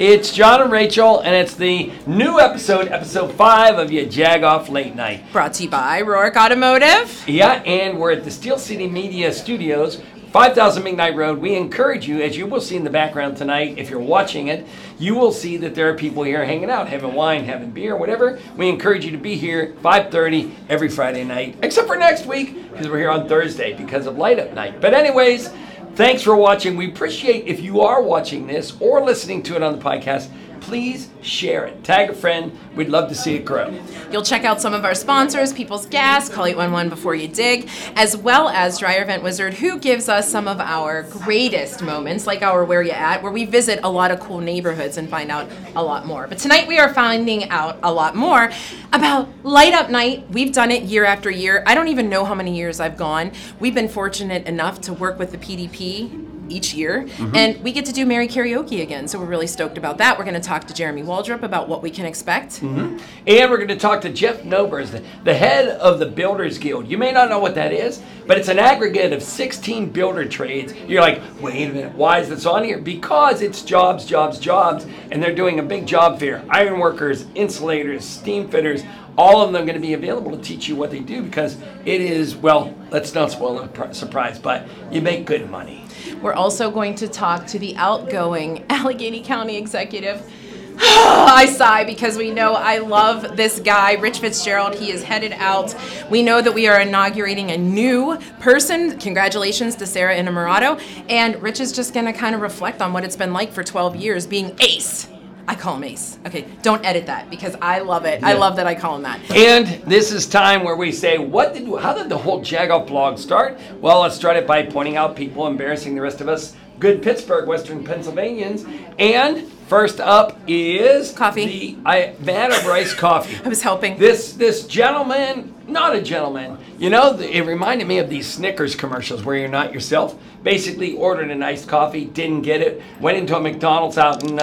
It's John and Rachel, and it's the new episode, episode 5 of Ya Jag Off Late Night. Brought to you by Roark Automotive. Yeah, and we're at the Steel City Media Studios, 5000 McKnight Road. We encourage you, as you will see in the background tonight, if you're watching it, you will see that there are people here hanging out, having wine, having beer, whatever. We encourage you to be here 5:30 every Friday night, except for next week, because we're here on Thursday because of Light Up Night. But anyways, thanks for watching. We appreciate if you are watching this or listening to it on the podcast, please share it. Tag a friend. We'd love to see it grow. You'll check out some of our sponsors, People's Gas, Call 811 Before You Dig, as well as Dryer Vent Wizard, who gives us some of our greatest moments, like our Where You At, where we visit a lot of cool neighborhoods and find out a lot more. But tonight we are finding out a lot more about Light Up Night. We've done it year after year. I don't even know how many years I've gone. We've been fortunate enough to work with the PDP each year, and we get to do Merry Karaoke again, so we're really stoked about that. We're going to talk to Jeremy Waldrup about what we can expect. And we're going to talk to Jeff Nobers, the head of the Builder's Guild. You may not know what that is, but it's an aggregate of 16 builder trades. You're like, wait a minute, why is this on here? Because it's jobs, jobs, jobs, and they're doing a big job fair. Iron workers, insulators, steam fitters, all of them are going to be available to teach you what they do, because it is, well, let's not spoil a surprise, but you make good money. We're also going to talk to the outgoing Allegheny County Executive. I sigh because we know I love this guy, Rich Fitzgerald. He is headed out. We know that we are inaugurating a new person. Congratulations to Sarah Inamorato. And Rich is just going to kind of reflect on what it's been like for 12 years being ace. I call him Ace. Okay, don't edit that because I love it. Yeah. I love that I call him that. And this is time where we say, how did the whole Jagoff blog start? Well, let's start it by pointing out people embarrassing the rest of us, good Pittsburgh, Western Pennsylvanians. And first up is coffee. The van of rice coffee. I was helping. This gentleman, not a gentleman. You know, it reminded me of these Snickers commercials where you're not yourself. Basically ordered an iced coffee, didn't get it, went into a McDonald's out in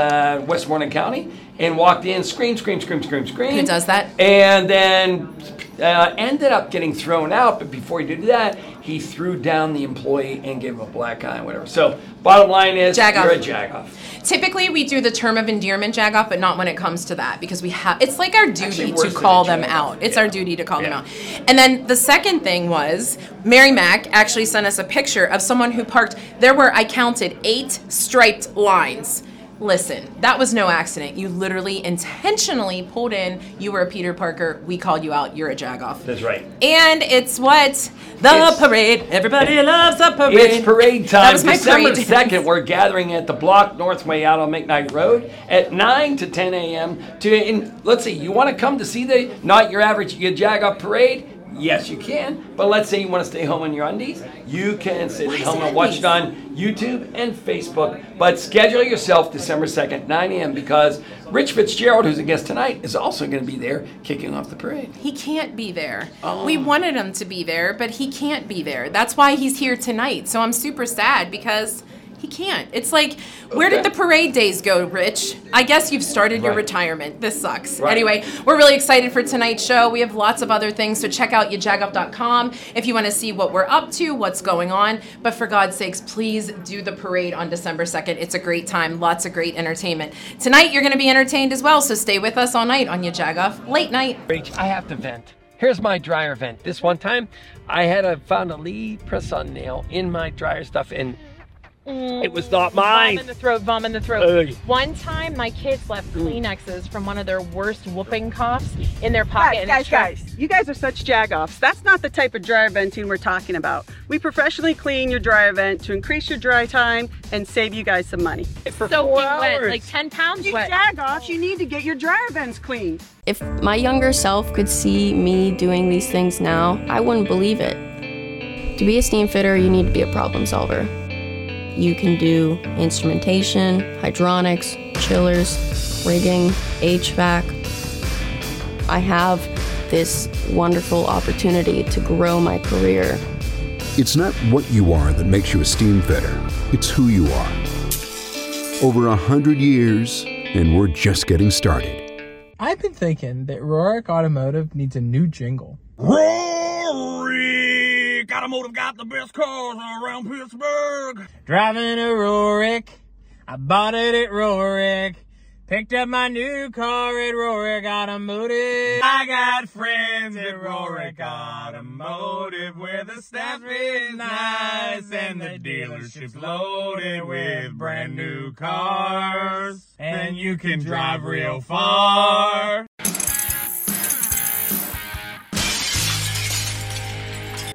Westmoreland County and walked in, screamed. Who does that? And then ended up getting thrown out, but before he did that, he threw down the employee and gave him a black eye and whatever. So bottom line is, Jagoff. You're a Jagoff. Typically we do the term of endearment Jagoff, but not when it comes to that, because we have, it's like our duty to call them out. It's our duty to call them out. And then the second thing was, Mary Mac actually sent us a picture of someone who parked, there were, I counted, 8 striped lines. Listen, that was no accident. You literally intentionally pulled in. You were a Peter Parker. We called you out. You're a Jagoff. That's right. And it's what? It's parade. Everybody loves the parade. It's parade time. That was my December 2nd, we're gathering at the block Northway out on McKnight Road at 9 to 10 a.m. Let's see, you want to come to see the not your average Jagoff parade? Yes, you can. But let's say you want to stay home in your undies. You can sit at home and watch it on YouTube and Facebook. But schedule yourself December 2nd, 9 a.m. because Rich Fitzgerald, who's a guest tonight, is also going to be there kicking off the parade. He can't be there. Oh. We wanted him to be there, but he can't be there. That's why he's here tonight. So I'm super sad because he can't. It's like, where did the parade days go, Rich? I guess you've started your retirement. This sucks. Right. Anyway, we're really excited for tonight's show. We have lots of other things, so check out yajagoff.com if you want to see what we're up to, what's going on. But for God's sakes, please do the parade on December 2nd. It's a great time. Lots of great entertainment. Tonight, you're going to be entertained as well, so stay with us all night on Ya Jag Off Late Night. Rich, I have to vent. Here's my dryer vent. This one time, I found a lead press-on nail in my dryer stuff, and it was not mine. Vom in the throat. Ugh. One time my kids left Kleenexes from one of their worst whooping coughs in their pocket. Guys, you guys are such Jagoffs. That's not the type of dryer venting we're talking about. We professionally clean your dryer vent to increase your dry time and save you guys some money. For so 4 hours. Wet, like 10 pounds you wet. You Jagoffs, you need to get your dryer vents clean. If my younger self could see me doing these things now, I wouldn't believe it. To be a steam fitter, you need to be a problem solver. You can do instrumentation, hydronics, chillers, rigging, HVAC. I have this wonderful opportunity to grow my career. It's not what you are that makes you a steam fitter, it's who you are. Over 100 years, and we're just getting started. I've been thinking that Roark Automotive needs a new jingle. Rory! Automotive got the best cars around Pittsburgh. Driving a Rorik. I bought it at Rorik. Picked up my new car at Roark Automotive. I got friends at Roark Automotive, where the staff is nice and the dealership's loaded with brand new cars, and you can drive real far.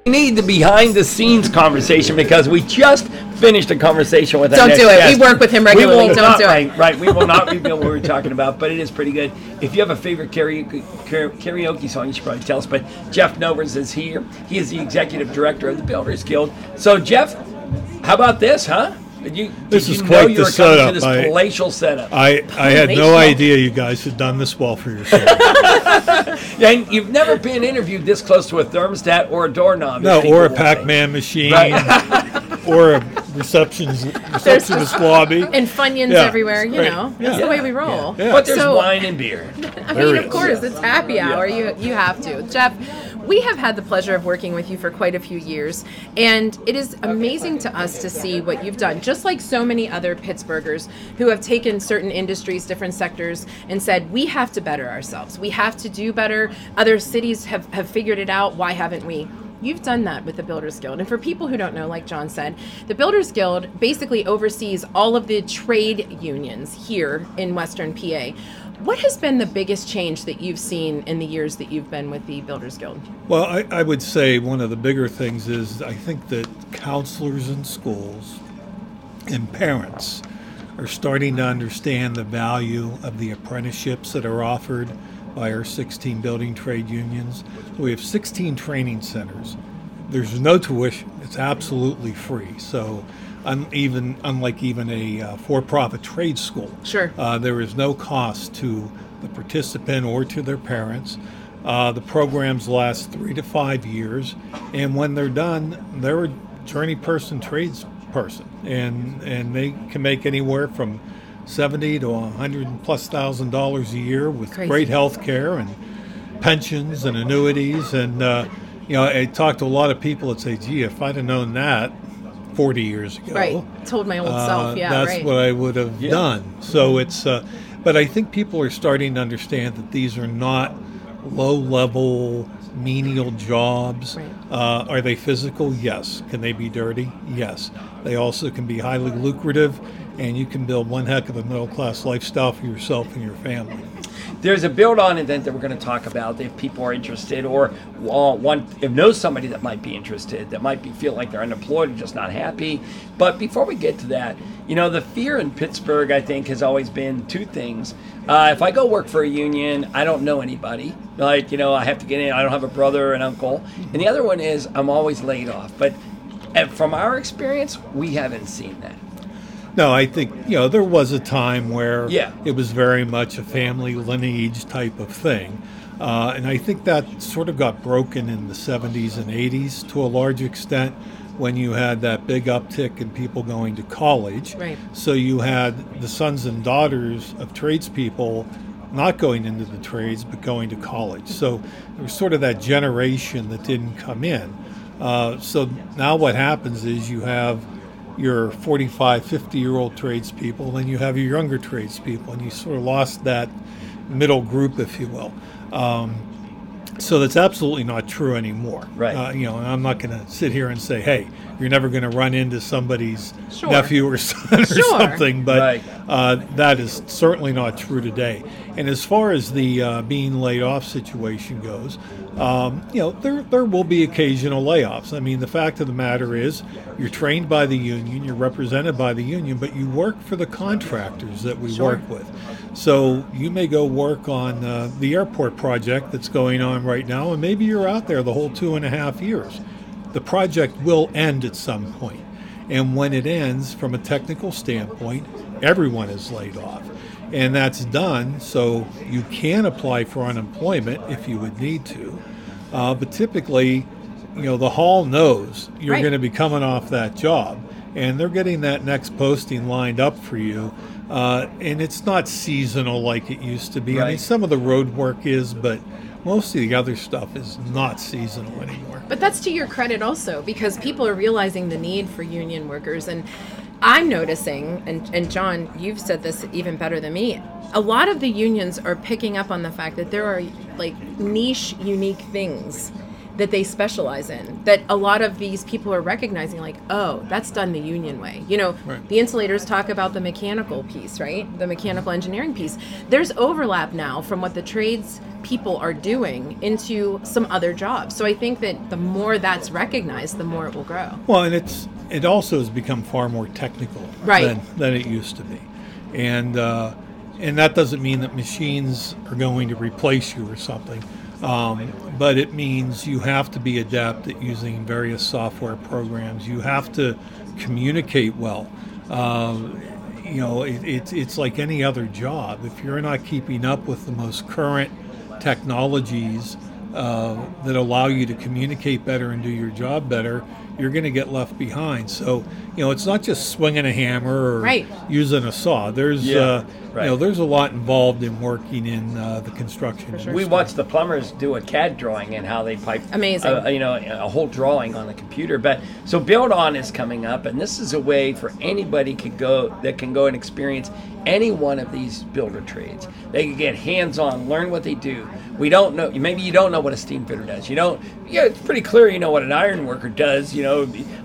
We need the behind the scenes conversation because we just finished a conversation with our next guest. Don't do it. We work with him regularly. Don't do it. Right. We will not reveal what we were talking about, but it is pretty good. If you have a favorite karaoke song, you should probably tell us. But Jeff Nobers is here. He is the executive director of the Builders Guild. So, Jeff, how about this, huh? This is quite the palatial setup. I had no idea you guys had done this well for yourself. And you've never been interviewed this close to a thermostat or a doorknob. No, or a Pac-Man machine. Right. Or a receptionist lobby. And Funyuns everywhere, you know. Yeah. That's the way we roll. Yeah. Yeah. But there's wine and beer. I mean, of course, it's happy hour. Yeah. You have to. Jeff, we have had the pleasure of working with you for quite a few years, and it is amazing to us to see what you've done, just like so many other Pittsburghers who have taken certain industries, different sectors, and said, we have to better ourselves. We have to do better. Other cities have figured it out. Why haven't we? You've done that with the Builders Guild. And for people who don't know, like John said, the Builders Guild basically oversees all of the trade unions here in Western PA. What has been the biggest change that you've seen in the years that you've been with the Builders Guild? Well, I would say one of the bigger things is I think that counselors in schools and parents are starting to understand the value of the apprenticeships that are offered by our 16 building trade unions. We have 16 training centers. There's no tuition. It's absolutely free. So unlike even a for-profit trade school, there is no cost to the participant or to their parents. The programs last 3 to 5 years. And when they're done, they're a journeyperson tradesperson. And they can make anywhere from $70,000 to $100,000+ a year with great health care and pensions and annuities. And I talked to a lot of people that say, gee, if I'd have known that 40 years ago, told my old self, that's what I would have done. So it's but I think people are starting to understand that these are not low-level menial jobs. Are they physical? Yes. Can they be dirty? Yes. They also can be highly lucrative, and you can build one heck of a middle-class lifestyle for yourself and your family. There's a build-on event that we're going to talk about if people are interested or know somebody that might be interested, that might feel like they're unemployed or just not happy. But before we get to that, the fear in Pittsburgh, I think, has always been two things. If I go work for a union, I don't know anybody. Like, I have to get in. I don't have a brother or an uncle. And the other one is I'm always laid off. But from our experience, we haven't seen that. No, I think, there was a time where it was very much a family lineage type of thing. And I think that sort of got broken in the 70s and 80s to a large extent when you had that big uptick in people going to college. Right. So you had the sons and daughters of tradespeople not going into the trades but going to college. So there was sort of that generation that didn't come in. So now what happens is you have your 45, 50-year-old tradespeople, then you have your younger tradespeople, and you sort of lost that middle group, if you will. So that's absolutely not true anymore. Right. And I'm not going to sit here and say, hey, you're never going to run into somebody's nephew or son or something, but that is certainly not true today. And as far as the being laid off situation goes, there will be occasional layoffs. I mean, the fact of the matter is you're trained by the union, you're represented by the union, but you work for the contractors that we work with. So you may go work on the airport project that's going on right now, and maybe you're out there the whole 2.5 years. The project will end at some point. And when it ends, from a technical standpoint, everyone is laid off. And that's done, so you can apply for unemployment if you would need to. But typically, the hall knows you're going to be coming off that job. And they're getting that next posting lined up for you. And it's not seasonal like it used to be. I mean, some of the road work is, but most of the other stuff is not seasonal anymore. But that's to your credit also, because people are realizing the need for union workers. And I'm noticing, and John, you've said this even better than me, a lot of the unions are picking up on the fact that there are like niche, unique things that they specialize in, that a lot of these people are recognizing, like, oh, that's done the union way. You know, right. The insulators talk about the mechanical piece, right? The mechanical engineering piece. There's overlap now from what the trades people are doing into some other jobs. So I think that the more that's recognized, the more it will grow. Well, and it also has become far more technical than it used to be. And that doesn't mean that machines are going to replace you or something. But it means you have to be adept at using various software programs. You have to communicate well. It's like any other job. If you're not keeping up with the most current technologies that allow you to communicate better and do your job better, you're going to get left behind. So, it's not just swinging a hammer or using a saw. There's, there's a lot involved in working in the construction industry. We watched the plumbers do a CAD drawing and how they pipe a whole drawing on the computer. But so Build On is coming up, and this is a way for anybody that can go and experience any one of these builder trades. They can get hands-on, learn what they do. We don't know. Maybe you don't know what a steam fitter does. You don't. Yeah, it's pretty clear you know what an iron worker does.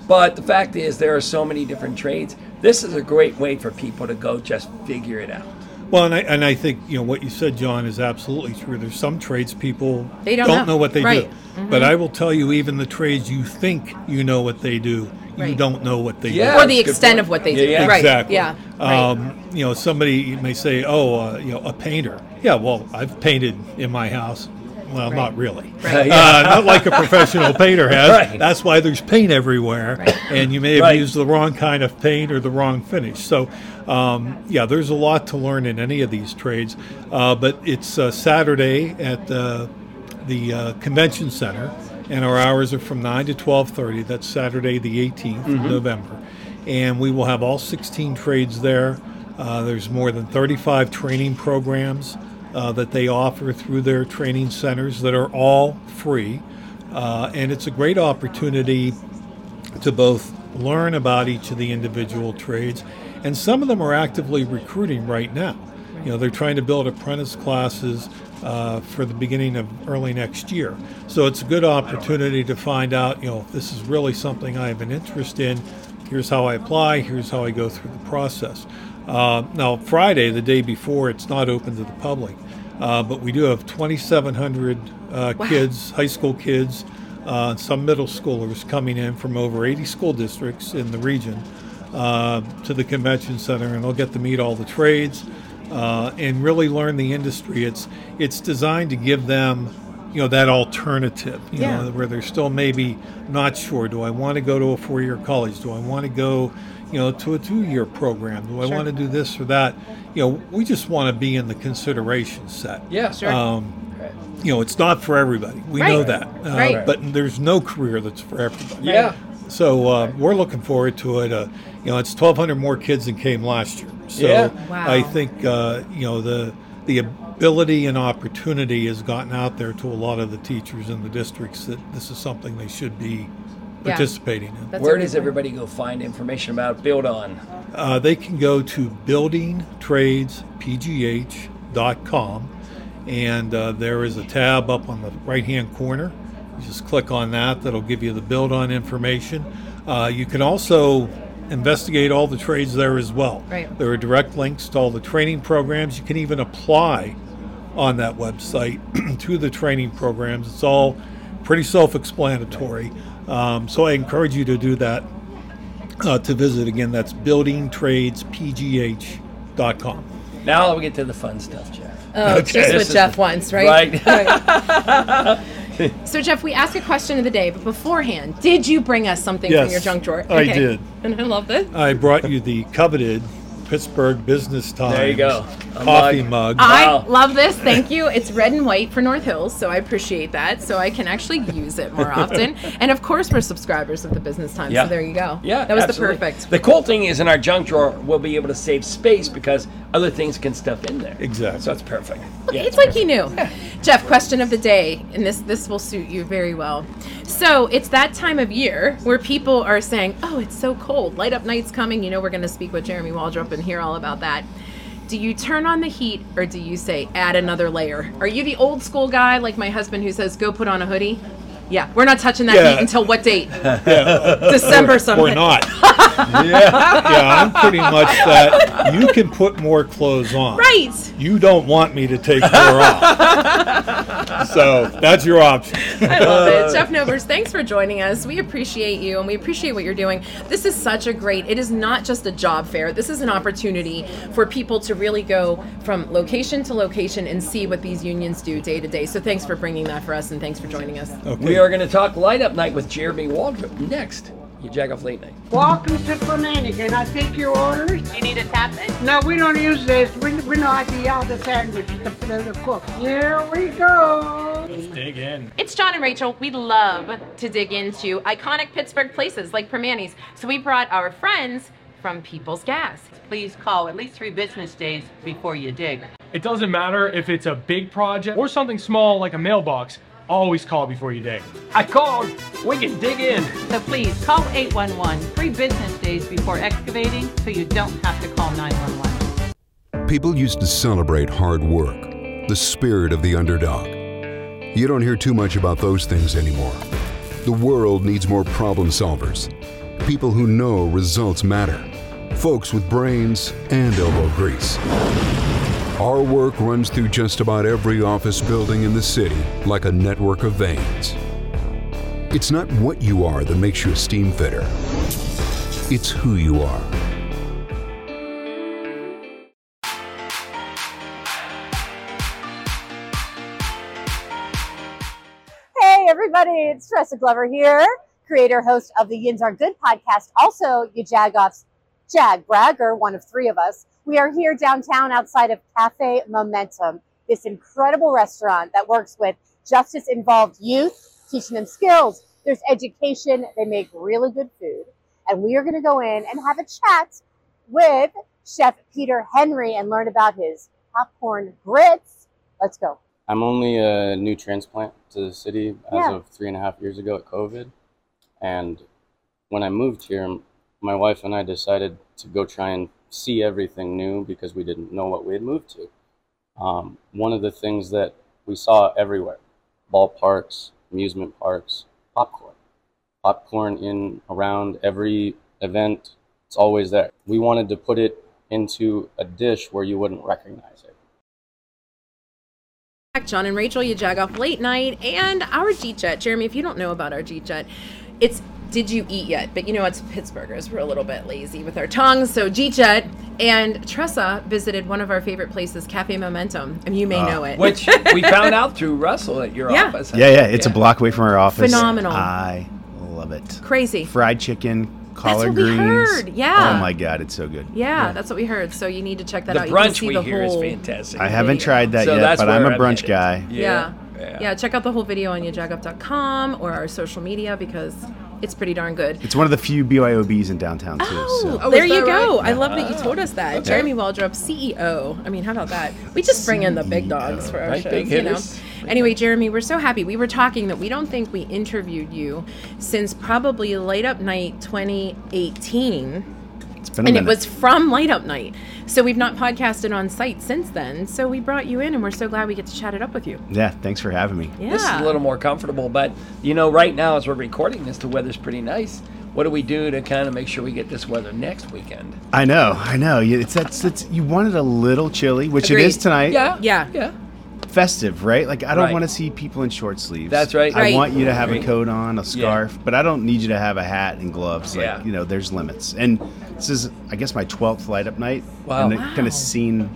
But the fact is there are so many different trades. This is a great way for people to go just figure it out. Well, and I think what you said, John, is absolutely true. There's some trades people don't know what they do. Mm-hmm. But I will tell you, even the trades you think you know what they do, you don't know what they do. Or the extent of what they do. Yeah. Exactly. Yeah. Somebody may say, a painter. Yeah, well, I've painted in my house. Well, not really. Right. Not like a professional painter has. Right. That's why there's paint everywhere, and you may have used the wrong kind of paint or the wrong finish. So, there's a lot to learn in any of these trades. But it's Saturday at the convention center, and our hours are from 9 to 12:30. That's Saturday the 18th of November. And we will have all 16 trades there. There's more than 35 training programs that they offer through their training centers that are all free. And it's a great opportunity to both learn about each of the individual trades, and some of them are actively recruiting right now. They're trying to build apprentice classes for the beginning of early next year. So it's a good opportunity to find out, if this is really something I have an interest in, here's how I apply, here's how I go through the process. Now, Friday, the day before, it's not open to the public, but we do have 2,700 kids, high school kids, some middle schoolers coming in from over 80 school districts in the region to the convention center, and they'll get to meet all the trades and really learn the industry. It's designed to give them that alternative, know, where they're still maybe not sure. Do I want to go to a four-year college? Do I want to go to a two-year program? Do I want to do this or that? We just want to be in the consideration set. Yeah, sure. It's not for everybody. We know that. But there's no career that's for everybody. Yeah. So we're looking forward to it. It's 1,200 more kids than came last year. So I think, the ability and opportunity has gotten out there to a lot of the teachers in the districts that this is something they should be participating in. Where does everybody go find information about Build On? They can go to buildingtradespgh.com, and there is a tab up on the right-hand corner. You just click on that. That'll give you the Build On information. You can also investigate all the trades there as well. Right. There are direct links to all the training programs. You can even apply on that website to the training programs. It's all pretty self-explanatory. So I encourage you to do that, to visit. Again, that's buildingtradespgh.com. Now we get to the fun stuff, Jeff. Oh, okay. Just what Jeff wants, right? Right. So, Jeff, we ask a question of the day, but beforehand, did you bring us something from your junk drawer? Okay. I did. And I love this. I brought you the coveted Pittsburgh Business Times. There you go. A coffee mug. I love this. Thank you. It's red and white for North Hills, so I appreciate that. So I can actually use it more often. And of course, we're subscribers of the Business Times. Yeah. So there you go. Yeah, that was absolutely. The perfect. The cool thing is in our junk drawer, we'll be able to save space because other things can stuff in there. Exactly. So it's perfect. Look, yeah, it's like perfect. You knew. Yeah. Jeff, question of the day, and this will suit you very well. So it's that time of year where people are saying, oh, it's so cold. Light Up Night's coming. You know, we're going to speak with Jeremy Waldrup and hear all about that. Do you turn on the heat or do you say, add another layer? Are you the old school guy like my husband who says, go put on a hoodie? Yeah, we're not touching that heat until what date? Yeah. December something. We're not. Yeah, I'm pretty much that. You can put more clothes on. Right. You don't want me to take more off. So that's your option. I love it. Jeff Nobers, thanks for joining us. We appreciate you and we appreciate what you're doing. This is such a great, it is not just a job fair. This is an opportunity for people to really go from location to location and see what these unions do day to day. So thanks for bringing that for us and thanks for joining us. Okay. We are going to talk Light Up Night with Jeremy Waldrup next. You Jag Off Late Night. Welcome to Flanagan. Can I take your orders? You need a tappet? No, we don't use this. We know how to yell the sandwich to cook. Here we go. Let's dig in. It's John and Rachel. We love to dig into iconic Pittsburgh places like Permanis. So we brought our friends from People's Gas. Please call at least 3 business days before you dig. It doesn't matter if it's a big project or something small like a mailbox. Always call before you dig. I called. We can dig in. So please call 811 3 business days before excavating so you don't have to call 911. People used to celebrate hard work, the spirit of the underdog. You don't hear too much about those things anymore. The world needs more problem solvers, people who know results matter, folks with brains and elbow grease. Our work runs through just about every office building in the city like a network of veins. It's not what you are that makes you a steam fitter. It's who you are. Hey everybody, it's Tressa Glover here, creator, host of the Yins Are Good podcast, also Ya Jag Off's Jag Bragger, one of 3 of us. We are here downtown outside of Cafe Momentum, this incredible restaurant that works with justice-involved youth, teaching them skills. There's education. They make really good food. And we are going to go in and have a chat with Chef Peter Henry and learn about his popcorn grits. Let's go. I'm only a new transplant to the city as of 3.5 years ago at COVID. And when I moved here, my wife and I decided to go try and see everything new because we didn't know what we had moved to. One of the things that we saw everywhere, ballparks, amusement parks, popcorn. Popcorn in around every event, it's always there. We wanted to put it into a dish where you wouldn't recognize it. John and Rachel, Ya Jag Off Late Night, and our G-Chat. Jeremy, if you don't know about our G-Chat, it's Did You Eat Yet? But you know, it's Pittsburghers. We're a little bit lazy with our tongues. So G-Chat and Tressa visited one of our favorite places, Cafe Momentum. And you may know it. Which we found out through Russell at your office. Yeah. It's a block away from our office. Phenomenal. I love it. Crazy. Fried chicken. Collard greens. That's what we heard. Yeah. Oh my God, it's so good. Yeah, that's what we heard. So you need to check that out. The brunch we hear is fantastic. I haven't tried that yet, but I'm a brunch guy. Yeah, check out the whole video on yajagoff.com or our social media because it's pretty darn good. It's one of the few BYOBs in downtown too. Oh, there you go. Right? I love that you told us that. Okay. Jeremy Waldrup, CEO. I mean, how about that? We just bring in the big dogs for our shows, you know. Anyway, Jeremy, we're so happy. We were talking that we don't think we interviewed you since probably Light Up Night 2018. It's been a minute. It was from Light Up Night. So we've not podcasted on site since then. So we brought you in, and we're so glad we get to chat it up with you. Yeah, thanks for having me. Yeah. This is a little more comfortable, but, you know, right now as we're recording this, the weather's pretty nice. What do we do to kind of make sure we get this weather next weekend? I know. It's you want it a little chilly, which Agreed. It is tonight. Yeah. Festive, right? Like, I don't want to see people in short sleeves. That's right. I want you to have a coat on, a scarf, but I don't need you to have a hat and gloves. Like, you know, there's limits. And this is, I guess, my 12th Light Up Night. Wow. And I've kind of seen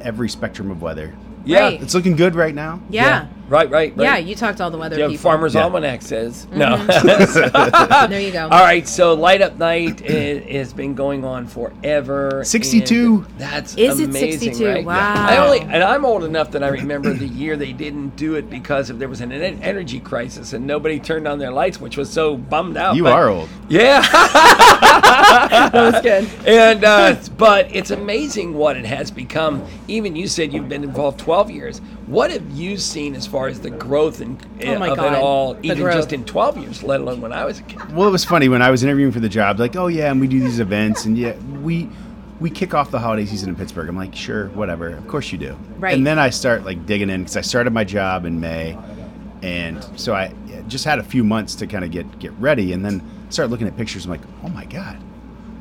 every spectrum of weather. Yeah. Right. It's looking good right now. Yeah. Right. Yeah, you talked to all the weather people. Farmer's Almanac says. Mm-hmm. No. There you go. All right, so Light Up Night has been going on forever. 62. That's amazing. Is it 62? Right? Wow. Yeah. I'm old enough that I remember the year they didn't do it because there was an energy crisis and nobody turned on their lights, which was so bummed out. You are old. Yeah. That was good. And but it's amazing what it has become. Even you said you've been involved 12 years. What have you seen as far as the growth of it all, even just in 12 years, let alone when I was a kid? Well, it was funny. When I was interviewing for the job, like, oh, yeah, and we do these events, and yeah, we kick off the holiday season in Pittsburgh. I'm like, sure, whatever. Of course you do. Right. And then I start, like, digging in because I started my job in May, and so I just had a few months to kind of get ready, and then start looking at pictures. I'm like, oh, my God.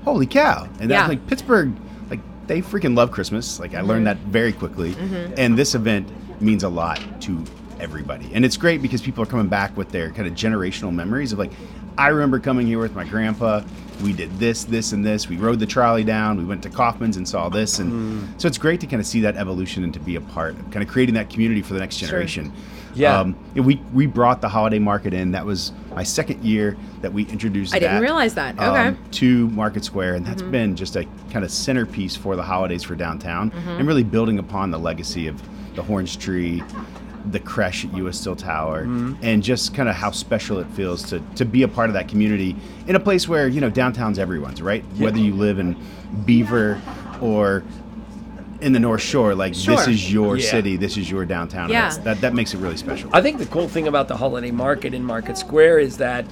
Holy cow. And then I was like, Pittsburgh, like, they freaking love Christmas. Like, I learned that very quickly. Mm-hmm. And this event means a lot to everybody. And it's great because people are coming back with their kind of generational memories of, like, I remember coming here with my grandpa. We did this, this, and this. We rode the trolley down. We went to Kaufman's and saw this. And so it's great to kind of see that evolution and to be a part of kind of creating that community for the next generation. Sure. Yeah. We brought the holiday market in. That was my second year that we introduced that. I didn't realize that. Okay. To Market Square. And that's been just a kind of centerpiece for the holidays for downtown and really building upon the legacy of the Horns Tree, the creche at U.S. Steel Tower, and just kind of how special it feels to be a part of that community in a place where, you know, downtown's everyone's, right? Yeah. Whether you live in Beaver or in the North Shore, like this is your city, this is your downtown. Yeah. And that makes it really special. I think the cool thing about the holiday market in Market Square is that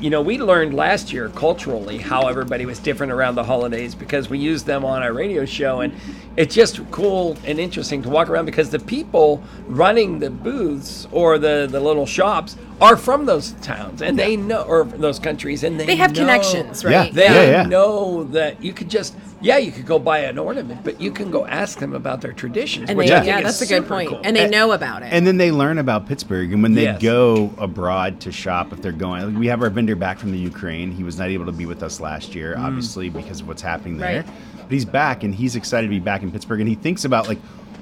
we learned last year culturally how everybody was different around the holidays because we used them on our radio show, and it's just cool and interesting to walk around because the people running the booths or the little shops are from those towns and they know, or those countries, and they have connections, right? Yeah. They know that you could just you could go buy an ornament, but you can go ask them about their traditions. And that's a good point. Cool. And they know about it. And then they learn about Pittsburgh. And when they go abroad to shop, if they're going, we have our vendor back from the Ukraine. He was not able to be with us last year, obviously, because of what's happening there. Right. But he's back, and he's excited to be back in Pittsburgh. And he thinks about, like,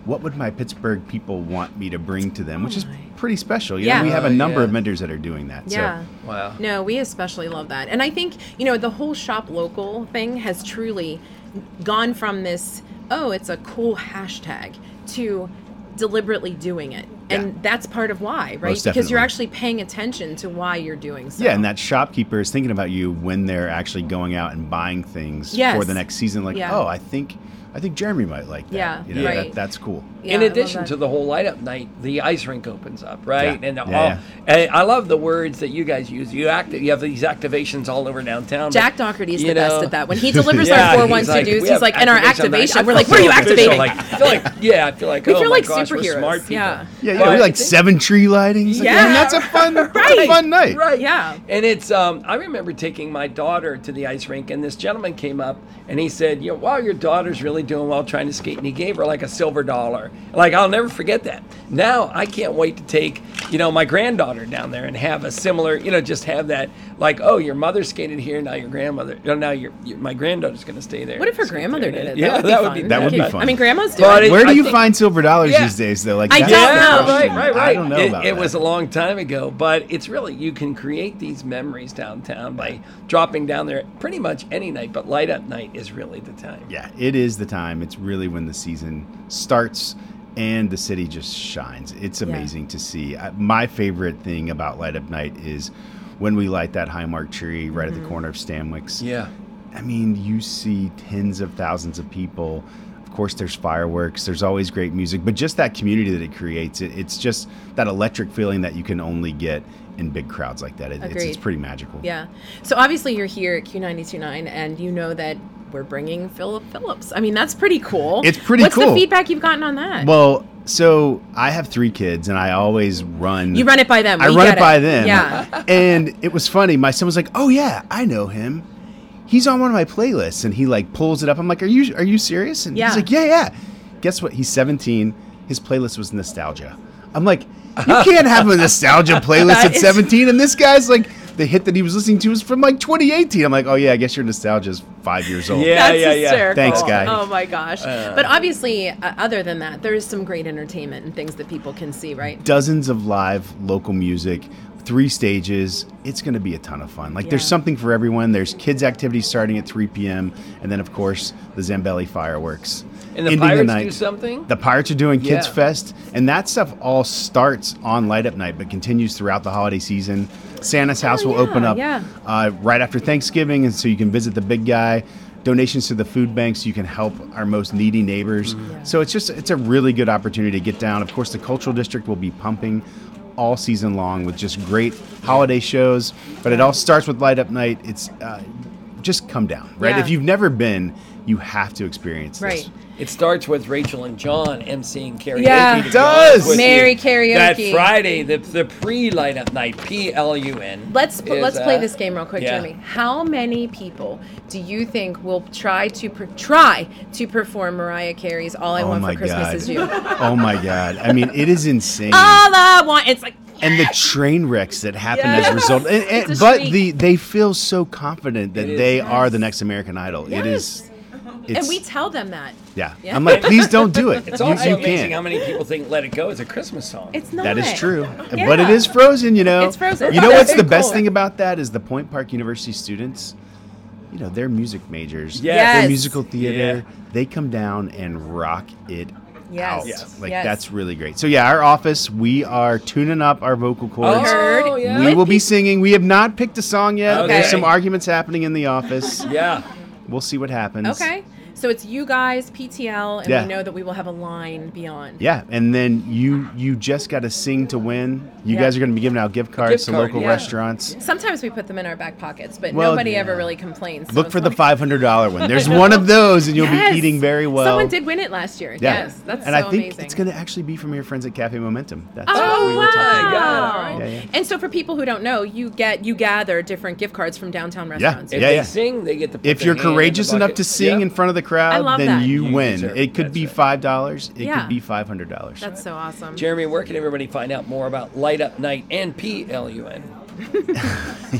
what would my Pittsburgh people want me to bring to them, which is pretty special. You know, we have a number of vendors that are doing that. Yeah. So. Wow. No, we especially love that. And I think, you know, the whole shop local thing has truly gone from this, oh, it's a cool hashtag, to deliberately doing it. And that's part of why, right? Because you're actually paying attention to why you're doing so. Yeah, and that shopkeeper is thinking about you when they're actually going out and buying things for the next season. Like, oh, I think Jeremy might like that. Yeah, you know, right. That's cool. Yeah, in addition to the whole Light Up Night, the ice rink opens up, right? Yeah. And I love the words that you guys use. You have these activations all over downtown. Jack Doherty is the best at that. When he delivers our 412s, he's like, and our activation. We're like, where are you activating? I feel like superheroes. Smart people. Yeah, we're like 7 tree lightings. Yeah. Like, that's a fun night. Right, yeah. And it's, I remember taking my daughter to the ice rink, and this gentleman came up, and he said, you know, wow, your daughter's really doing well trying to skate, and he gave her like a $silver. Like, I'll never forget that. Now I can't wait to take, you know, my granddaughter down there and have a similar, you know, just have that, like, oh, your mother skated here, now your grandmother, now my granddaughter's going to stay there. What if her grandmother did it? Yeah, that would be fun. I mean, grandma's doing it. Where do you find $silver these days, though? Like, I don't know. Right. I don't know about that. It was a long time ago, but it's really, you can create these memories downtown by dropping down there pretty much any night, but Light Up Night is really the time. Yeah, it is the time. It's really when the season starts and the city just shines. It's amazing to see. My favorite thing about Light Up Night is when we light that Highmark tree right at the corner of Stanwix. Yeah. I mean, you see tens of thousands of people. Of course, there's fireworks. There's always great music, but just that community that it creates, it's just that electric feeling that you can only get in big crowds like that. It's pretty magical. Yeah. So obviously you're here at Q929, and you know that we're bringing Phillip Phillips. I mean, that's pretty cool. It's pretty cool. What's the feedback you've gotten on that? Well, so I have 3 kids, and I always run. You run it by them. I run it by them. Yeah. And it was funny. My son was like, "Oh yeah, I know him. He's on one of my playlists." And he like pulls it up. I'm like, "Are you serious?" And he's like, "Yeah." Guess what? He's 17. His playlist was nostalgia. I'm like, "You can't have a nostalgia playlist at 17." And this guy's like, the hit that he was listening to was from like 2018. I'm like, oh yeah, I guess your nostalgia is 5 years old. Yeah, that's hysterical. Thanks, guy. Oh my gosh. But obviously, other than that, there is some great entertainment and things that people can see, right? Dozens of live local music. 3 stages. It's going to be a ton of fun. Like, there's something for everyone. There's kids' activities starting at 3 p.m. And then, of course, the Zambelli fireworks. And the Pirates do something? The Pirates are doing Kids Fest. And that stuff all starts on Light Up Night, but continues throughout the holiday season. Santa's house will open up right after Thanksgiving, and so you can visit the big guy. Donations to the food banks, so you can help our most needy neighbors. Yeah. So it's a really good opportunity to get down. Of course, the Cultural District will be pumping all season long with just great holiday shows, but it all starts with Light Up Night. It's just come down, right? Yeah. If you've never been, you have to experience this. Right. It starts with Rachel and John emceeing karaoke. Yeah, it does. Merry Karaoke. That Friday, the pre-Light Up Night, PLUN. Let's play this game real quick, Jeremy. How many people do you think will try to perform Mariah Carey's All I Want for Christmas Is You? Oh my God. I mean, it is insane. All I want. It's like. And the train wrecks that happen as a result. But they feel so confident that they are the next American Idol. Yes. It is. And we tell them that. Yeah. I'm like, please don't do it. It's also amazing how many people think Let It Go is a Christmas song. It's not. That is true. Yeah. But it is Frozen, you know. It's Frozen. You know what's the best thing about that is the Point Park University students, you know, they're music majors. Yes. They're musical theater. Yeah. They come down and rock it out. Yes. Like, that's really great. So, yeah, our office, we are tuning up our vocal cords. Oh, yeah. We will be singing. We have not picked a song yet. Okay. There's some arguments happening in the office. Yeah. We'll see what happens. Okay. So it's you guys, PTL, and we know that we will have a line beyond. Yeah. And then you just got to sing to win. You guys are going to be giving out gift cards to local restaurants. Sometimes we put them in our back pockets, but nobody ever really complains. So look for the $500 one. There's one of those, and you'll be eating very well. Someone did win it last year. Yeah. Yes. That's and so amazing. And I think it's going to actually be from your friends at Cafe Momentum. That's what we were talking about. Oh, right. Yeah. And so for people who don't know, you gather different gift cards from downtown restaurants. Yeah. If they sing, they get to put their hand in the bucket. If you're courageous enough to sing in front of the crowd, then you win. It could be $5. It could be $500. That's so awesome. Jeremy, where can everybody find out more about Light Up Night and PLUN?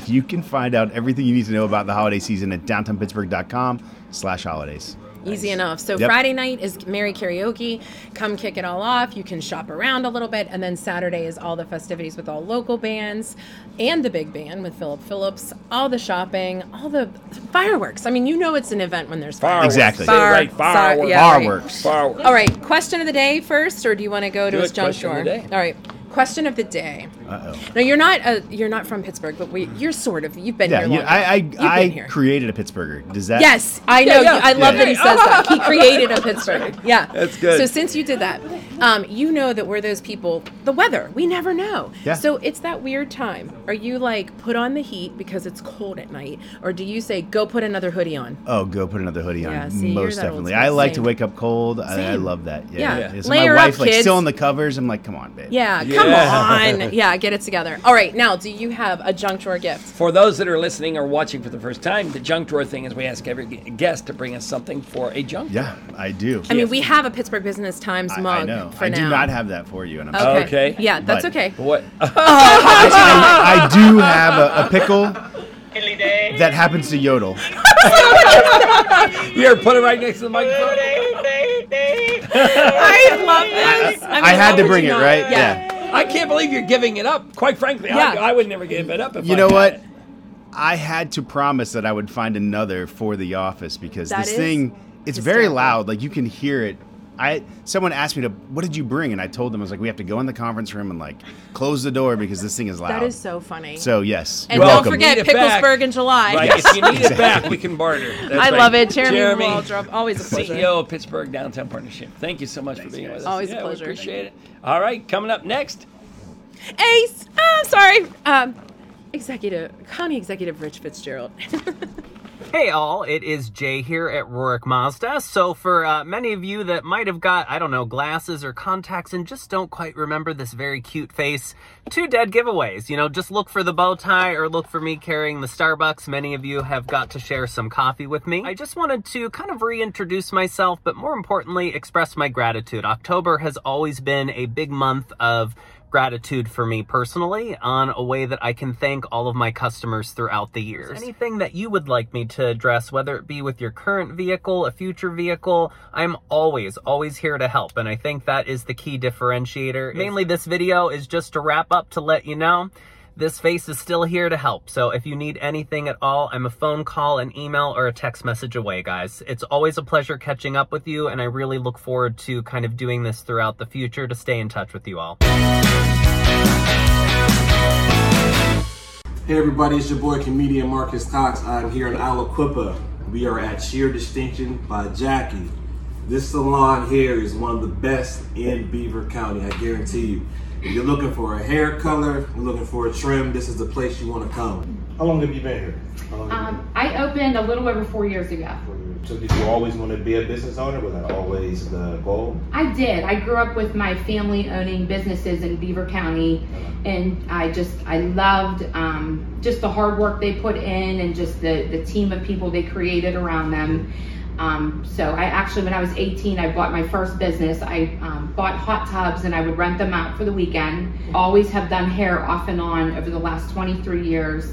You can find out everything you need to know about the holiday season at downtownpittsburgh.com/holidays. Easy enough. So Friday night is Merry Karaoke. Come kick it all off. You can shop around a little bit. And then Saturday is all the festivities with all local bands and the big band with Phillip Phillips. All the shopping, all the fireworks. I mean, you know it's an event when there's fireworks. Exactly. Fireworks. All right. Question of the day first, or do you want to go to his junk drawer? All right. Question of the day. Uh-oh. Now, you're not from Pittsburgh, but you're sort of. You've been here long enough. I created a Pittsburgher. Does that? Yes, I know. Yeah, yeah. I love that he says that. He created a Pittsburgher. Yeah. That's good. So since you did that, you know that we're those people. The weather, we never know. Yeah. So it's that weird time. Are you like, put on the heat because it's cold at night? Or do you say, go put another hoodie on? Oh, go put another hoodie on. Yeah, see, most definitely. I like to wake up cold. I love that. Yeah. So my wife, like, still in the covers. I'm like, come on, babe. Yeah. Come on. Yeah, get it together. All right, now, do you have a junk drawer gift? For those that are listening or watching for the first time, the junk drawer thing is we ask every guest to bring us something for a junk drawer. Yeah, I do. I mean, we have a Pittsburgh Business Times mug for now. I do not have that for you, and I'm sorry. Okay. Yeah, that's okay. What? I do have a pickle that happens to yodel. Here, put it right next to the microphone. I love this. I had to bring it, right? Yeah. I can't believe you're giving it up. Quite frankly, I would never give it up if I had it. I had to promise that I would find another for the office because this thing, it's very loud. Like, you can hear it. Someone asked me, what did you bring? And I told them, I was like, we have to go in the conference room and, like, close the door because this thing is loud. That is so funny. So, yes. And don't forget Picklesburg in July. Right. Yes. If you need it back, we can barter. I love it. Jeremy Waldrup, always a pleasure. CEO of Pittsburgh Downtown Partnership. Thank you so much for being with us. Always a pleasure. Appreciate it. All right, coming up next. Ace. Oh, sorry. County Executive Rich Fitzgerald. Hey all, it is Jay here at Roark Mazda. So for many of you that might have got, I don't know, glasses or contacts and just don't quite remember this very cute face, 2 dead giveaways. You know, just look for the bow tie or look for me carrying the Starbucks. Many of you have got to share some coffee with me. I just wanted to kind of reintroduce myself, but more importantly, express my gratitude. October has always been a big month of gratitude for me personally on a way that I can thank all of my customers throughout the years. Anything that you would like me to address, whether it be with your current vehicle, a future vehicle, I'm always here to help. And I think that is the key differentiator. Mainly this video is just to wrap up to let you know this face is still here to help. So if you need anything at all, I'm a phone call, an email, or a text message away, guys. It's always a pleasure catching up with you, and I really look forward to kind of doing this throughout the future to stay in touch with you all. Hey everybody, it's your boy comedian Marcus Cox. I'm here in Aliquippa. We are at Sheer Distinction by Jackie. This salon here is one of the best in Beaver County, I guarantee you. If you're looking for a hair color, you're looking for a trim, this is the place you want to come. How long have you been here? I opened a little over 4 years ago. So did you always want to be a business owner? Was that always the goal? I did. I grew up with my family owning businesses in Beaver County, and I loved just the hard work they put in and just the team of people they created around them. So I actually, when I was 18, I bought my first business. I bought hot tubs and I would rent them out for the weekend. Always have done hair off and on over the last 23 years.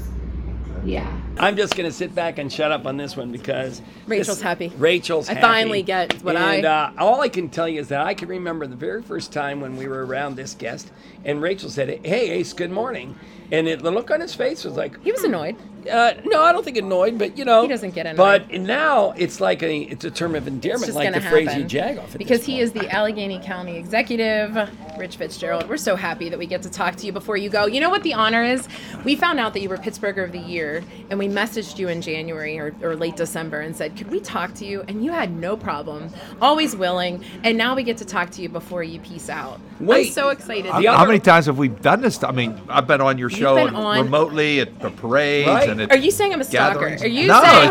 Yeah. I'm just going to sit back and shut up on this one because Rachel's happy. Rachel's happy. I finally get what all I can tell you is that I can remember the very first time when we were around this guest and Rachel said, "Hey Ace, good morning." And the look on his face was like, he was annoyed. No, I don't think annoyed, but you know. He doesn't get annoyed. But now it's like it's a term of endearment, like the phrase "You jag off." Because he is the Allegheny County Executive, Rich Fitzgerald. We're so happy that we get to talk to you before you go. You know what the honor is? We found out that you were Pittsburgher of the Year, and we messaged you in January or late December and said, "Could we talk to you?" And you had no problem, always willing. And now we get to talk to you before you peace out. Wait, I'm so excited. How many times have we done this? I mean, I've been on your show remotely at the parades. Right? Are you saying I'm a stalker? Gatherings? Are you saying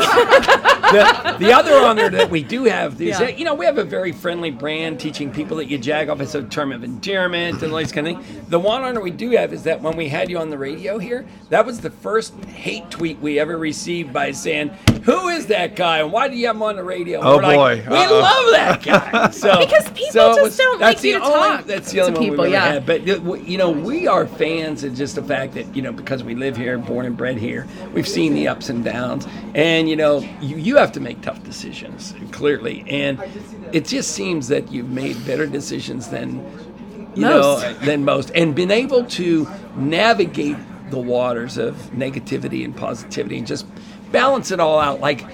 the other honor that we do have is that, you know, we have a very friendly brand teaching people that you jag off. It's a term of endearment and all these kind of things. The one honor we do have is that when we had you on the radio here, that was the first hate tweet we ever received by saying, "Who is that guy and why do you have him on the radio?" And boy. Like, we love that guy. So because people just don't like you to talk. That's the only one people, we had. But you know, we are fans of just the fact that, you know, because we live here, born and bred here, we've seen the ups and downs, and you know, you have to make tough decisions, clearly, and it just seems that you've made better decisions than most, and been able to navigate the waters of negativity and positivity and just balance it all out like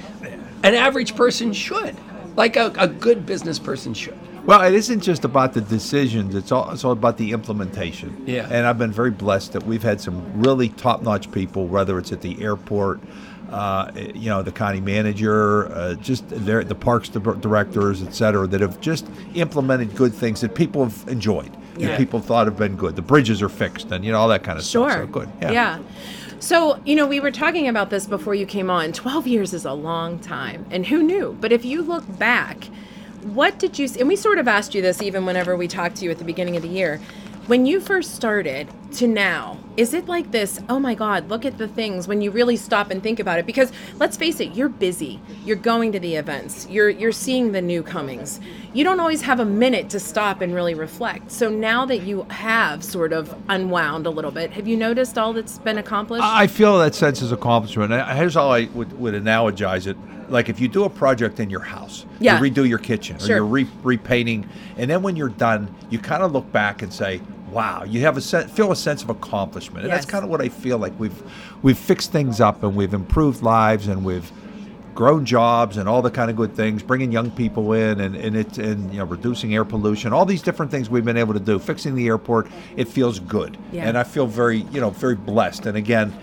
an average person should, like a good business person should. Well, it isn't just about the decisions. It's all about the implementation. Yeah. And I've been very blessed that we've had some really top-notch people, whether it's at the airport, you know, the county manager, just the parks directors, et cetera, that have just implemented good things that people have enjoyed, that people thought have been good. The bridges are fixed and, you know, all that kind of stuff. So good. Yeah. So, you know, we were talking about this before you came on. 12 years is a long time, and who knew? But if you look back, what did you see? And we sort of asked you this even whenever we talked to you at the beginning of the year. When you first started to now, is it like this, oh my God, look at the things, when you really stop and think about it? Because let's face it, you're busy. You're going to the events. You're seeing the new comings. You don't always have a minute to stop and really reflect. So now that you have sort of unwound a little bit, have you noticed all that's been accomplished? I feel that sense of accomplishment. Here's how I would analogize it. Like if you do a project in your house, you redo your kitchen, or you're repainting, and then when you're done, you kind of look back and say, wow, you have feel a sense of accomplishment. And that's kind of what I feel like. We've fixed things up, and we've improved lives, and we've grown jobs, and all the kind of good things, bringing young people in, and you know, reducing air pollution, all these different things we've been able to do. Fixing the airport, it feels good. Yeah. And I feel very blessed. And again,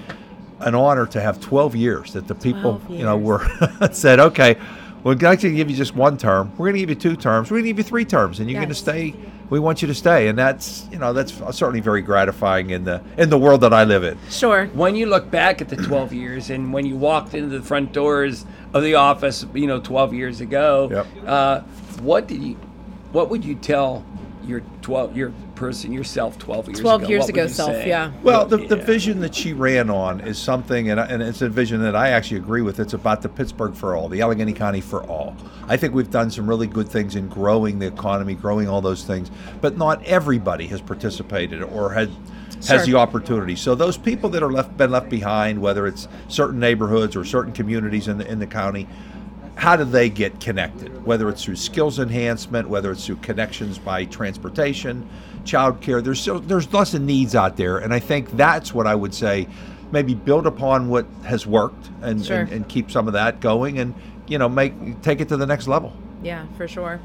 an honor to have 12 years that the people, you know, were said, okay, we're going to give you just one term. We're going to give you two terms. We're going to give you three terms, and you're going to stay. We want you to stay, and that's certainly very gratifying in the world that I live in. Sure. When you look back at the 12 years, and when you walked into the front doors of the office, you know, 12 years ago, what would you tell your person yourself 12 years ago, yeah. Well, the vision that she ran on is something, and it's a vision that I actually agree with. It's about the Pittsburgh for all, the Allegheny County for all. I think we've done some really good things in growing the economy, growing all those things, but not everybody has participated or has the opportunity. So those people that are been left behind, whether it's certain neighborhoods or certain communities in the county, how do they get connected? Whether it's through skills enhancement, whether it's through connections by transportation, childcare, there's lots of needs out there. And I think that's what I would say, maybe build upon what has worked and keep some of that going and, take it to the next level. Yeah, for sure.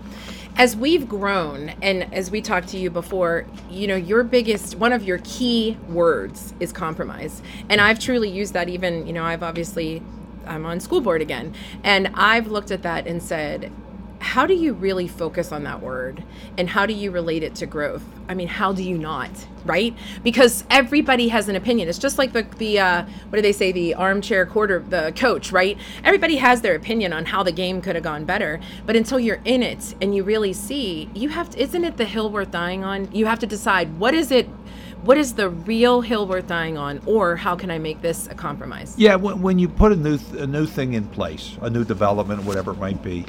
As we've grown, and as we talked to you before, one of your key words is compromise. And I've truly used that even, I'm on school board again. And I've looked at that and said, how do you really focus on that word? And how do you relate it to growth? I mean, how do you not, right? Because everybody has an opinion. It's just like the armchair coach, right? Everybody has their opinion on how the game could have gone better. But until you're in it and you really see, isn't it the hill worth dying on? You have to decide, what is the real hill worth dying on, or how can I make this a compromise? Yeah, when you put a new thing in place, a new development, whatever it might be,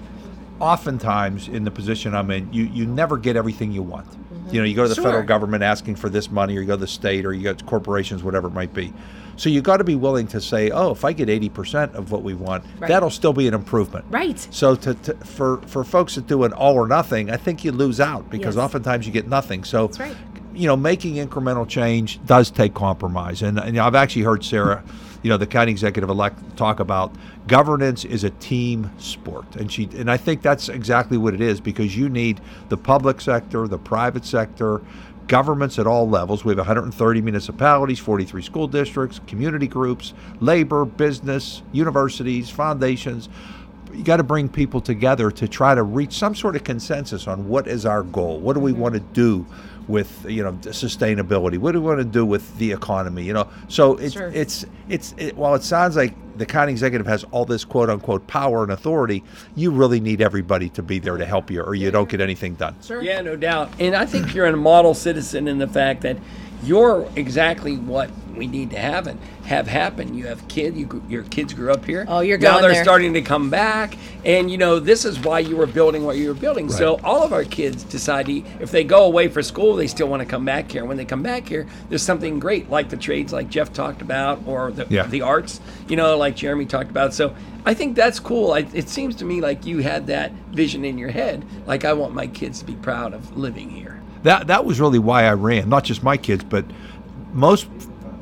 oftentimes in the position I'm in, you never get everything you want. Mm-hmm. You go to the federal government asking for this money, or you go to the state, or you go to corporations, whatever it might be. So you got to be willing to say, oh, if I get 80% of what we want, that'll still be an improvement. Right. So for folks that do an all or nothing, I think you lose out, because oftentimes you get nothing. So. That's right. Making incremental change does take compromise. And I've actually heard Sarah, the county executive-elect, talk about governance is a team sport. And I think that's exactly what it is, because you need the public sector, the private sector, governments at all levels. We have 130 municipalities, 43 school districts, community groups, labor, business, universities, foundations. You got to bring people together to try to reach some sort of consensus on what is our goal. What do we want to do with sustainability? What do we want to do with the economy? So while it sounds like the county executive has all this quote unquote power and authority, you really need everybody to be there to help you, or you don't get anything done. Sure. Yeah, no doubt. And I think you're a model citizen in the fact that you're exactly what we need to have happen. You have your kids grew up here. Oh, you're going now. They're starting to come back, and this is why you were building what you were building. Right. So all of our kids decide if they go away for school, they still want to come back here. When they come back here, there's something great, like the trades, like Jeff talked about, or the arts, like Jeremy talked about. So I think that's cool. It seems to me like you had that vision in your head. Like, I want my kids to be proud of living here. That was really why I ran. Not just my kids, but most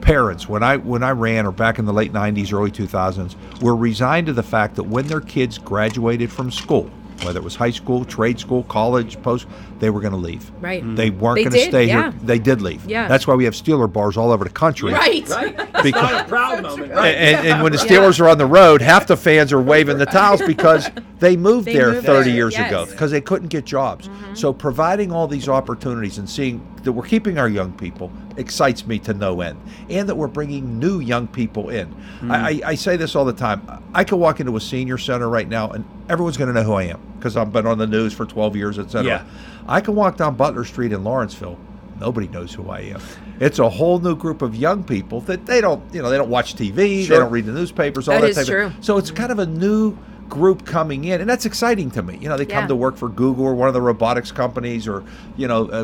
parents, when I ran, or back in the late 90s, early 2000s, were resigned to the fact that when their kids graduated from school, whether it was high school, trade school, college, post, they were going to leave. Right. Mm-hmm. They weren't going to stay here. They did leave. Yeah. That's why we have Steeler bars all over the country. Right. Right. It's not a proud moment. Right. And when the Steelers are on the road, half the fans are waving the towels because they moved there 30 years ago because they couldn't get jobs. Mm-hmm. So providing all these opportunities and seeing that we're keeping our young people excites me to no end, and that we're bringing new young people in. Mm-hmm. I say this all the time. I could walk into a senior center right now and everyone's going to know who I am because I've been on the news for 12 years, et cetera. Yeah. I can walk down Butler Street in Lawrenceville. Nobody knows who I am. It's a whole new group of young people that they don't watch TV, they don't read the newspapers, all that type of thing. So it's kind of a new group coming in, and that's exciting to me. They come to work for Google or one of the robotics companies, or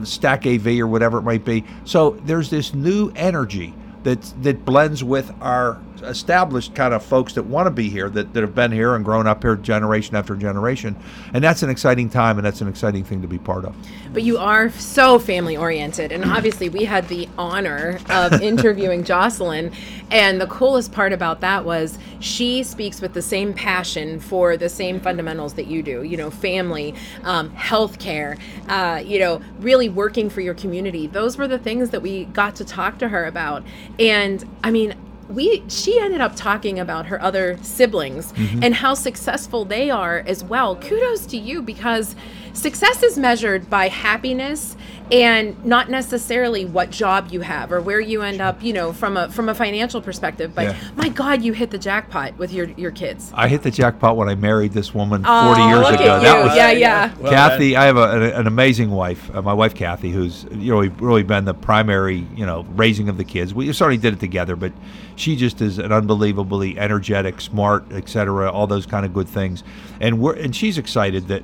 Stack AV or whatever it might be. So there's this new energy that blends with our established kind of folks that want to be here, that have been here and grown up here generation after generation. And that's an exciting time, and that's an exciting thing to be part of. But you are so family oriented, and obviously we had the honor of interviewing Jocelyn, and the coolest part about that was she speaks with the same passion for the same fundamentals that you do, family, healthcare, really working for your community. Those were the things that we got to talk to her about. And I mean, she ended up talking about her other siblings, mm-hmm. and how successful they are as well. Kudos to you, because success is measured by happiness and not necessarily what job you have or where you end up, you know, from a financial perspective. But my God, you hit the jackpot with your kids. I hit the jackpot when I married this woman 40 years ago. That was well, Kathy. I have an amazing wife. My wife Kathy, who's really been the primary raising of the kids. We certainly did it together, but she just is an unbelievably energetic, smart, etc. All those kind of good things, and she's excited that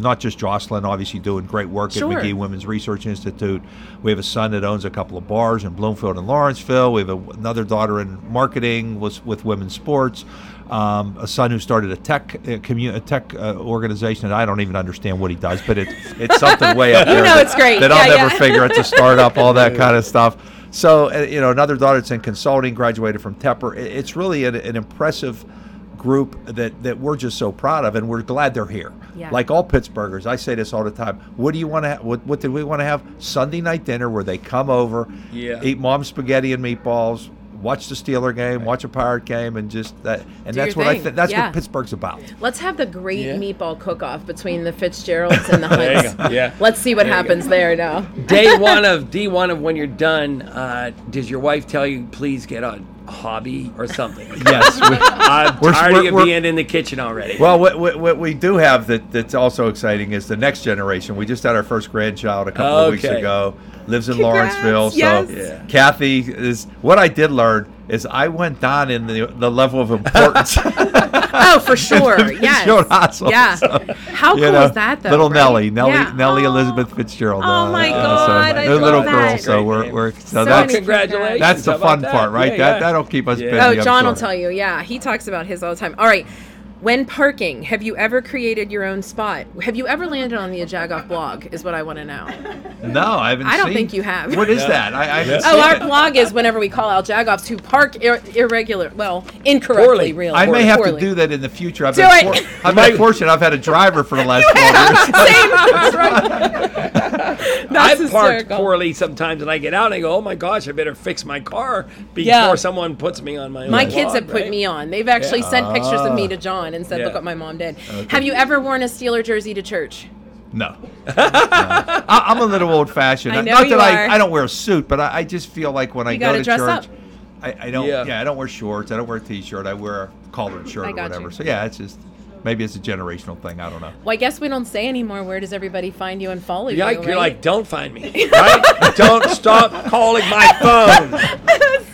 not just Jocelyn, obviously doing great work at McGee Women's Research Institute. We have a son that owns a couple of bars in Bloomfield and Lawrenceville. We have another daughter in marketing with women's sports. A son who started a tech organization that I don't even understand what he does, but it's something way up there. It's great. That I'll never figure. It's a startup, all that kind of stuff. So another daughter that's in consulting, graduated from Tepper. It's really an impressive group that we're just so proud of, and we're glad they're here. Yeah. Like all Pittsburghers, I say this all the time. What do you want to have? What did we want to have? Sunday night dinner where they come over, eat mom's spaghetti and meatballs, watch the Steeler game, watch a Pirate game, and just that. And that's what that's what Pittsburgh's about. Let's have the great meatball cook-off between the Fitzgeralds and the Hunts. Let's see what happens there now. Day one of D1 of when you're done. Does your wife tell you please get on? Hobby or something? Yes. I'm tired of being in the kitchen already. Well, what we do have that's also exciting is the next generation. We just had our first grandchild a couple of weeks ago. Lives in Lawrenceville. Yes. So Kathy is what I did learn is I went down in the level of importance. For sure. Yes. Hustle, so, how cool is that though? Little Nellie Elizabeth Fitzgerald. Oh my God. I love little that. Girl. So we're so that's congratulations. That's the fun part, right? That'll keep us busy. Oh, John will tell you. Yeah, he talks about his all the time. All right. When parking, have you ever created your own spot? Have you ever landed on the Ya Jag Off blog is what I want to know. No, I haven't. I don't think you have. What is that? Our blog is whenever we call out Jagoffs who park incorrectly, really. I may have to do that in the future. I've been fortunate. I've had a driver for the last 4 years. Same. I've parked poorly sometimes, and I get out and I go, oh my gosh, I better fix my car before someone puts me on my own. My kids have put me on. They've actually sent pictures of me to John and said, look what my mom did. Okay. Have you ever worn a Steeler jersey to church? No. I'm a little old-fashioned. I don't wear a suit, but I just feel like when I go to church, I don't. Yeah, I don't wear shorts. I don't wear a T-shirt. I wear a collared shirt or whatever. You. So it's just. Maybe it's a generational thing. I don't know. Well, I guess we don't say anymore. Where does everybody find you and follow you? You're like, don't find me. Right? Don't stop calling my phone.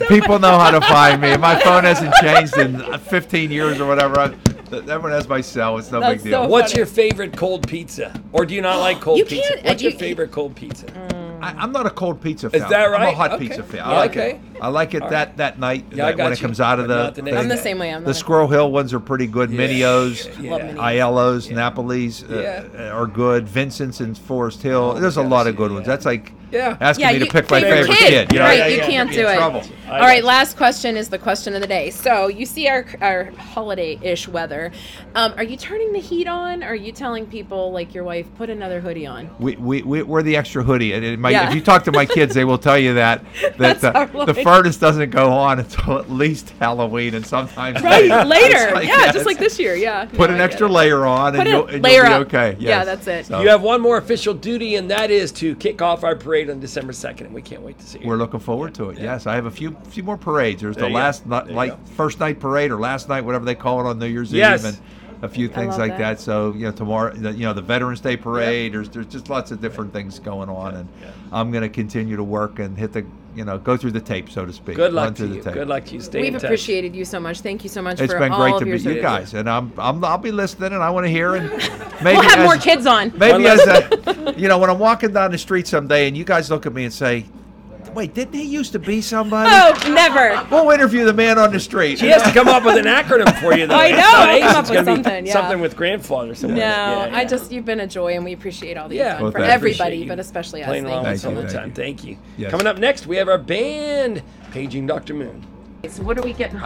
People know how to find me. My phone hasn't changed in 15 years or whatever. Everyone has my cell. It's no big deal. So what's your favorite cold pizza? Or do you not like cold pizza? What's your favorite cold pizza? I'm not a cold pizza fan. Is that right? I'm a hot pizza fan. I like it. I like it that night when it comes out of the I'm the same way. The Squirrel Hill ones are pretty good. Minio's, Aiello's, Napoli's are good. Vincent's and Forest Hill. There's a lot of good ones. That's like asking me to pick my favorite kid. You can't do it. All right, last question is the question of the day. So you see our holiday-ish weather. Are you turning the heat on? Or are you telling people, like your wife, put another hoodie on? We're the extra hoodie. If you talk to my kids, they will tell you that the furnace doesn't go on until at least Halloween and sometimes later. Just like this year. Put an extra layer on and you'll be okay. Yes. Yeah, that's it. So. You have one more official duty, and that is to kick off our parade on December 2nd, and we can't wait to see it. We're looking forward to it. Yeah. Yes, I have a few more parades. There's the first night parade or last night, whatever they call it on New Year's Eve. And a few things like that. So, tomorrow, the Veterans Day Parade, there's just lots of different things going on. And I'm going to continue to work and hit the, go through the tape, so to speak. Good luck to you. Good luck to you. Stay in touch. We've appreciated you so much. Thank you so much for all of your service. It's been great to meet you guys. And I'll be listening, and I want to hear. And maybe we'll have more kids on. Maybe when I'm walking down the street someday and you guys look at me and say, wait, didn't he used to be somebody? Oh, never. We'll interview the man on the street. He has to come up with an acronym for you. Though. I know. I'll come up with something. Something with grandfather. Somewhere. You've been a joy, and we appreciate all that you've done for everybody, but especially us. Playing along with us all the time. Thank you. Yes. Coming up next, we have our band, Paging Dr. Moon. So what are we getting?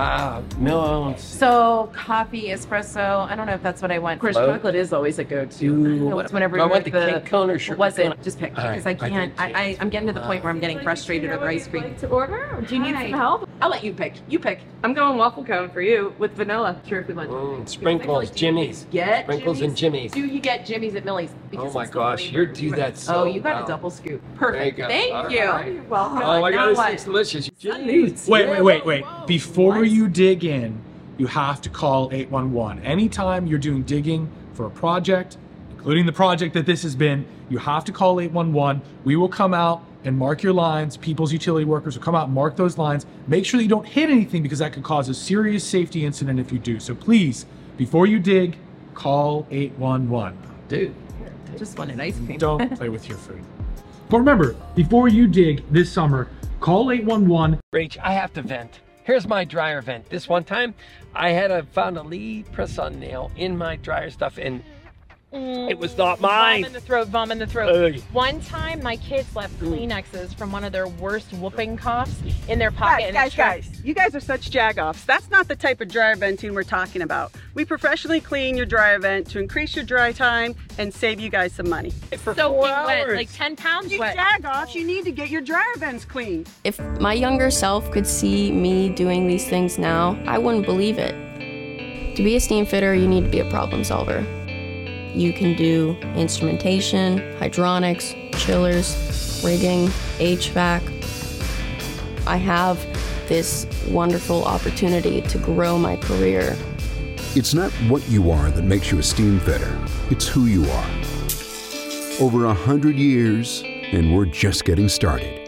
No. So coffee, espresso. I don't know if that's what I want. Of course, chocolate is always a go-to. Whenever I want the cake cone or sugar cone. Just pick because I can't. I'm getting to the point where I'm getting frustrated over ice cream. Like to order? Or do you need some help? I'll let you pick. You pick. I'm going waffle cone for you with vanilla. Sure, if you want. Sprinkles, Jimmy's. Get sprinkles and Jimmy's. Do you get Jimmy's at Millie's? Oh my gosh, you do that so. Oh, you got a double scoop. Perfect. Thank you. You're welcome. Oh my God, this is delicious. Wait. Before you dig in, you have to call 811. Anytime you're doing digging for a project, including the project that this has been, you have to call 811. We will come out and mark your lines. People's utility workers will come out and mark those lines. Make sure that you don't hit anything because that could cause a serious safety incident if you do. So please, before you dig, call 811. Dude, I just wanted ice cream. Don't play with your food. But remember, before you dig this summer, call 811. Rach, I have to vent. Here's my dryer vent. This one time, I had found a lead press-on nail in my dryer stuff, and it was not mine. Bomb in the throat, bomb in the throat. Ugh. One time, my kids left Kleenexes from one of their worst whooping coughs in their pocket. Guys, you guys are such jagoffs. That's not the type of dryer venting we're talking about. We professionally clean your dryer vent to increase your dry time and save you guys some money. For so 4 hours. Wet, like 10 pounds wet. You jagoffs, you need to get your dryer vents clean. If my younger self could see me doing these things now, I wouldn't believe it. To be a steam fitter, you need to be a problem solver. You can do instrumentation, hydronics, chillers, rigging, HVAC. I have this wonderful opportunity to grow my career. It's not what you are that makes you a steam fitter, it's who you are. Over 100 years, and we're just getting started.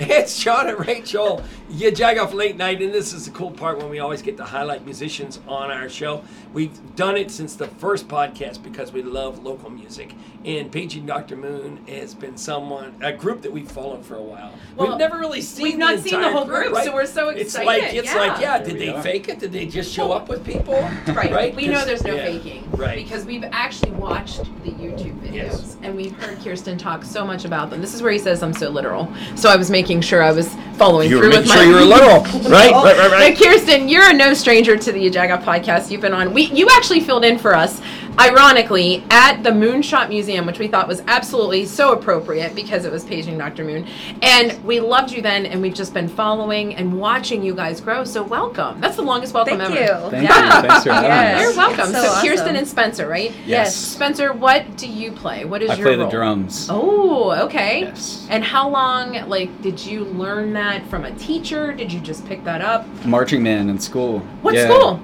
It's John and Rachel, Ya Jag Off Late Night, and this is the cool part when we always get to highlight musicians on our show. We've done it since the first podcast because we love local music, and Paige and Dr. Moon has been a group that we've followed for a while. Well, we've never really seen the whole group, right? So we're so excited. Did they fake it? Did they just show up with people? Right. We know there's no faking, right? Because we've actually watched the YouTube videos, and we've heard Kirsten talk so much about them. This is where he says I'm so literal, so I was making sure I was following through with my... So you're a little, right. Now, Kirsten, you're no stranger to the Ya Jag Off podcast. You've been on. You actually filled in for us, ironically, at the Moonshot Museum, which we thought was absolutely so appropriate because it was Paging Dr. Moon. And we loved you then, and we've just been following and watching you guys grow. So welcome. That's the longest welcome ever. Thank you. Thanks for having us. You're welcome. So awesome. Kirsten and Spencer, right? Yes. Spencer, what do you play? What is your role? I play the drums. Oh, okay. Yes. And how long, did you learn that from a teacher? Did you just pick that up? Marching band in school. What school?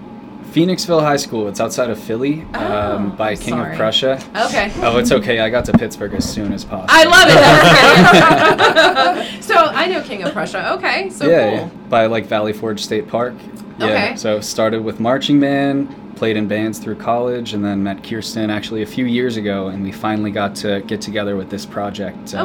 Phoenixville High School. It's outside of Philly, by King of Prussia. Okay. Oh, it's okay. I got to Pittsburgh as soon as possible. I love it. That's great. So I know King of Prussia. Okay. So cool. Yeah. By Valley Forge State Park. Yeah. Okay. So started with marching band. Played in bands through college, and then met Kirsten actually a few years ago, and we finally got to get together with this project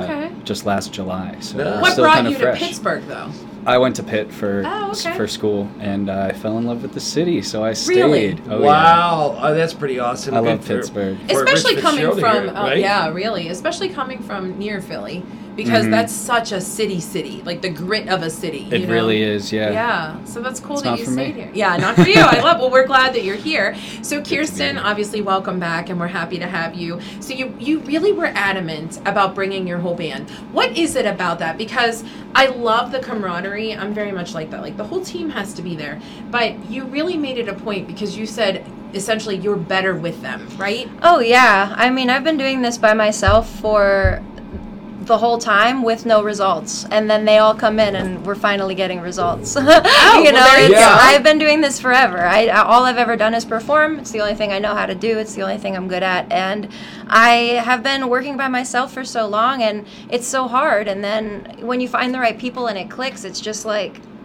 just last July. So what brought you to Pittsburgh, though? I went to Pitt for school, and I fell in love with the city, so I stayed. Really? Oh, wow, yeah. Oh, that's pretty awesome. I love Pittsburgh, especially coming from especially coming from near Philly. Because that's such a city, the grit of a city. It really is, yeah. Yeah, so that's cool that you stayed here. Yeah, not for you. Well, we're glad that you're here. So Kirsten, obviously, welcome back, and we're happy to have you. So you really were adamant about bringing your whole band. What is it about that? Because I love the camaraderie. I'm very much like that. The whole team has to be there. But you really made it a point because you said... essentially you're better with them, right? Oh, yeah. I mean, I've been doing this by myself for... the whole time with no results, and then they all come in and we're finally getting results. I've been doing this forever. All I've ever done is perform. It's the only thing I know how to do. It's the only thing I'm good at, and I have been working by myself for so long, and it's so hard. And then when you find the right people and it clicks, it's just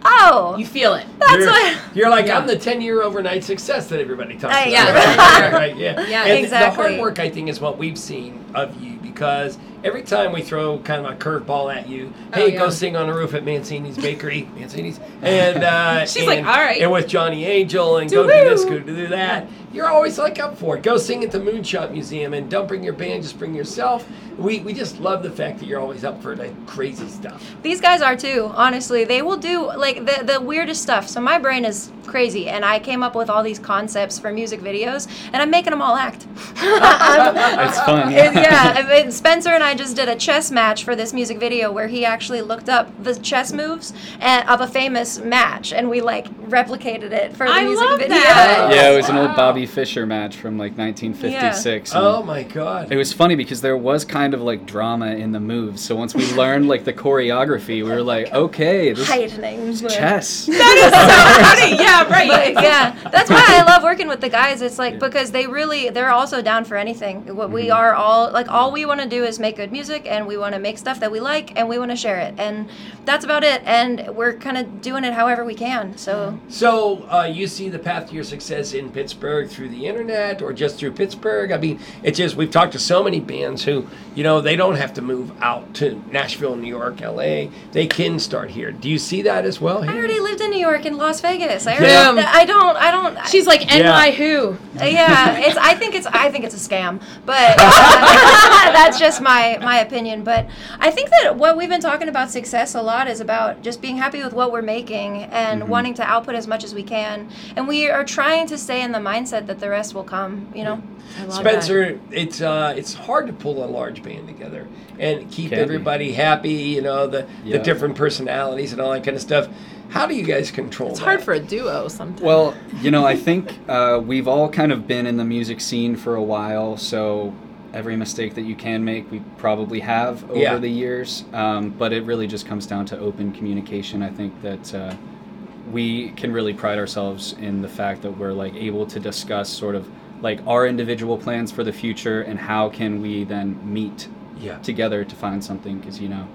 oh, you feel it. That's I'm the 10-year overnight success that everybody talks about. Right. And exactly. The hard work, I think, is what we've seen of you, because every time we throw kind of a curveball at you, hey, go sing on the roof at Mancini's Bakery, Mancini's, and she's like, all right, and with Johnny Angel, and go do this, go do that. You're always like up for it. Go sing at the Moonshot Museum, and don't bring your band, just bring yourself. We just love the fact that you're always up for like crazy stuff. These guys are too, honestly. They will do like the weirdest stuff. So my brain is crazy, and I came up with all these concepts for music videos, and I'm making them all act. It's fun. Yeah, Spencer and I just did a chess match for this music video where he actually looked up the chess moves of a famous match, and we like replicated it for the music video. That. Yeah, it was an old Bobby Fischer match from like 1956. Yeah. Oh my God. It was funny because there was kind of like drama in the moves. So once we learned like the choreography, we were like, okay, this is chess. That is so funny. Yeah, right. But, yeah, that's why I love working with the guys. It's like because they really, they're also down for anything. What we are all like, all we want to do is make good music, and we want to make stuff that we like, and we want to share it, and that's about it. And we're kind of doing it however we can. So you see the path to your success in Pittsburgh through the internet, or just through Pittsburgh? I mean, it's just, we've talked to so many bands who, you know, they don't have to move out to Nashville, New York, LA. They can start here. Do you see that as well? Here? I already lived in New York and Las Vegas. I don't. She's like, NY who? Yeah, it's. I think it's a scam, but that's just my opinion. But I think that what we've been talking about success a lot is about just being happy with what we're making and wanting to output as much as we can, and we are trying to stay in the mindset that the rest will come. You know, I love Spencer, that. It's hard to pull a large band together and keep everybody happy. You know, the different personalities and all that kind of stuff. How do you guys control that? It's hard for a duo sometimes. Well, you know, I think we've all kind of been in the music scene for a while, so every mistake that you can make, we probably have over the years. But it really just comes down to open communication. I think that we can really pride ourselves in the fact that we're like able to discuss sort of like our individual plans for the future and how can we then meet together to find something, because, you know,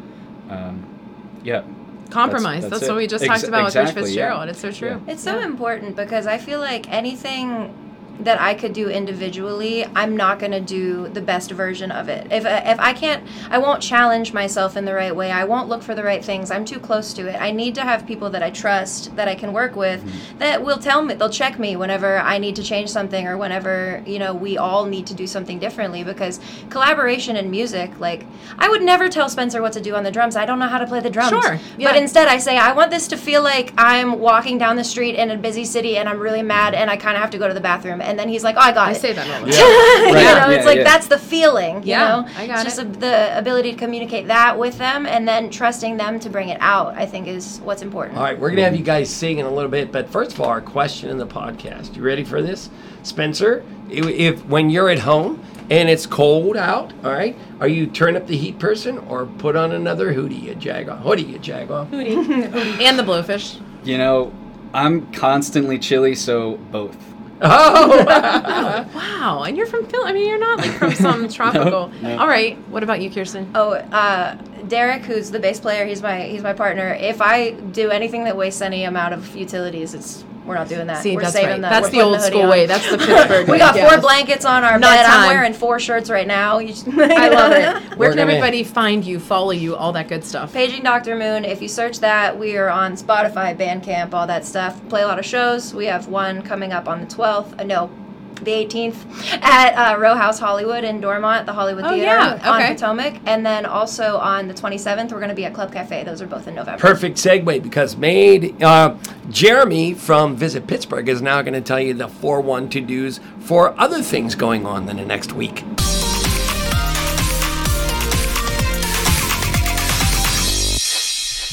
compromise. That's what we just talked about with Rich Fitzgerald. Yeah. It's so true. It's so important, because I feel like anything that I could do individually, I'm not going to do the best version of it. If I can't, I won't challenge myself in the right way. I won't look for the right things. I'm too close to it. I need to have people that I trust, that I can work with, that will tell me, they'll check me whenever I need to change something, or whenever, you know, we all need to do something differently, because collaboration in music, like, I would never tell Spencer what to do on the drums. I don't know how to play the drums. Sure. Yeah. But instead I say, I want this to feel like I'm walking down the street in a busy city and I'm really mad and I kind of have to go to the bathroom. And then he's like, oh, I got it. I say that all the time. You know, it's like, that's the feeling, you know? I got it. It's just the ability to communicate that with them, and then trusting them to bring it out, I think, is what's important. All right, we're going to have you guys sing in a little bit, but first of all, our question in the podcast. You ready for this? Spencer, if when you're at home and it's cold out, all right, are you turn up the heat person or put on another hoodie, you jag off? Hoodie, you jag off? Hoodie. And the blowfish. You know, I'm constantly chilly, so both. Oh! Wow! And you're from Philly. I mean, you're not like from some tropical. No. All right. What about you, Kirsten? Oh, Derek, who's the bass player. He's my partner. If I do anything that wastes any amount of utilities, we're not doing that. See, we're saving that. That's the old school way. That's the Pittsburgh way. We got four blankets on our bed. I'm wearing four shirts right now. I love it. Where can everybody find you, follow you, all that good stuff? Paging Dr. Moon. If you search that, we are on Spotify, Bandcamp, all that stuff. Play a lot of shows. We have one coming up on the 12th. The 18th at Row House Hollywood in Dormont, the Hollywood Theater on Potomac. And then also on the 27th, we're going to be at Club Cafe. Those are both in November. Perfect segue, because Jeremy from Visit Pittsburgh is now going to tell you the 4-1 to-dos for other things going on in the next week.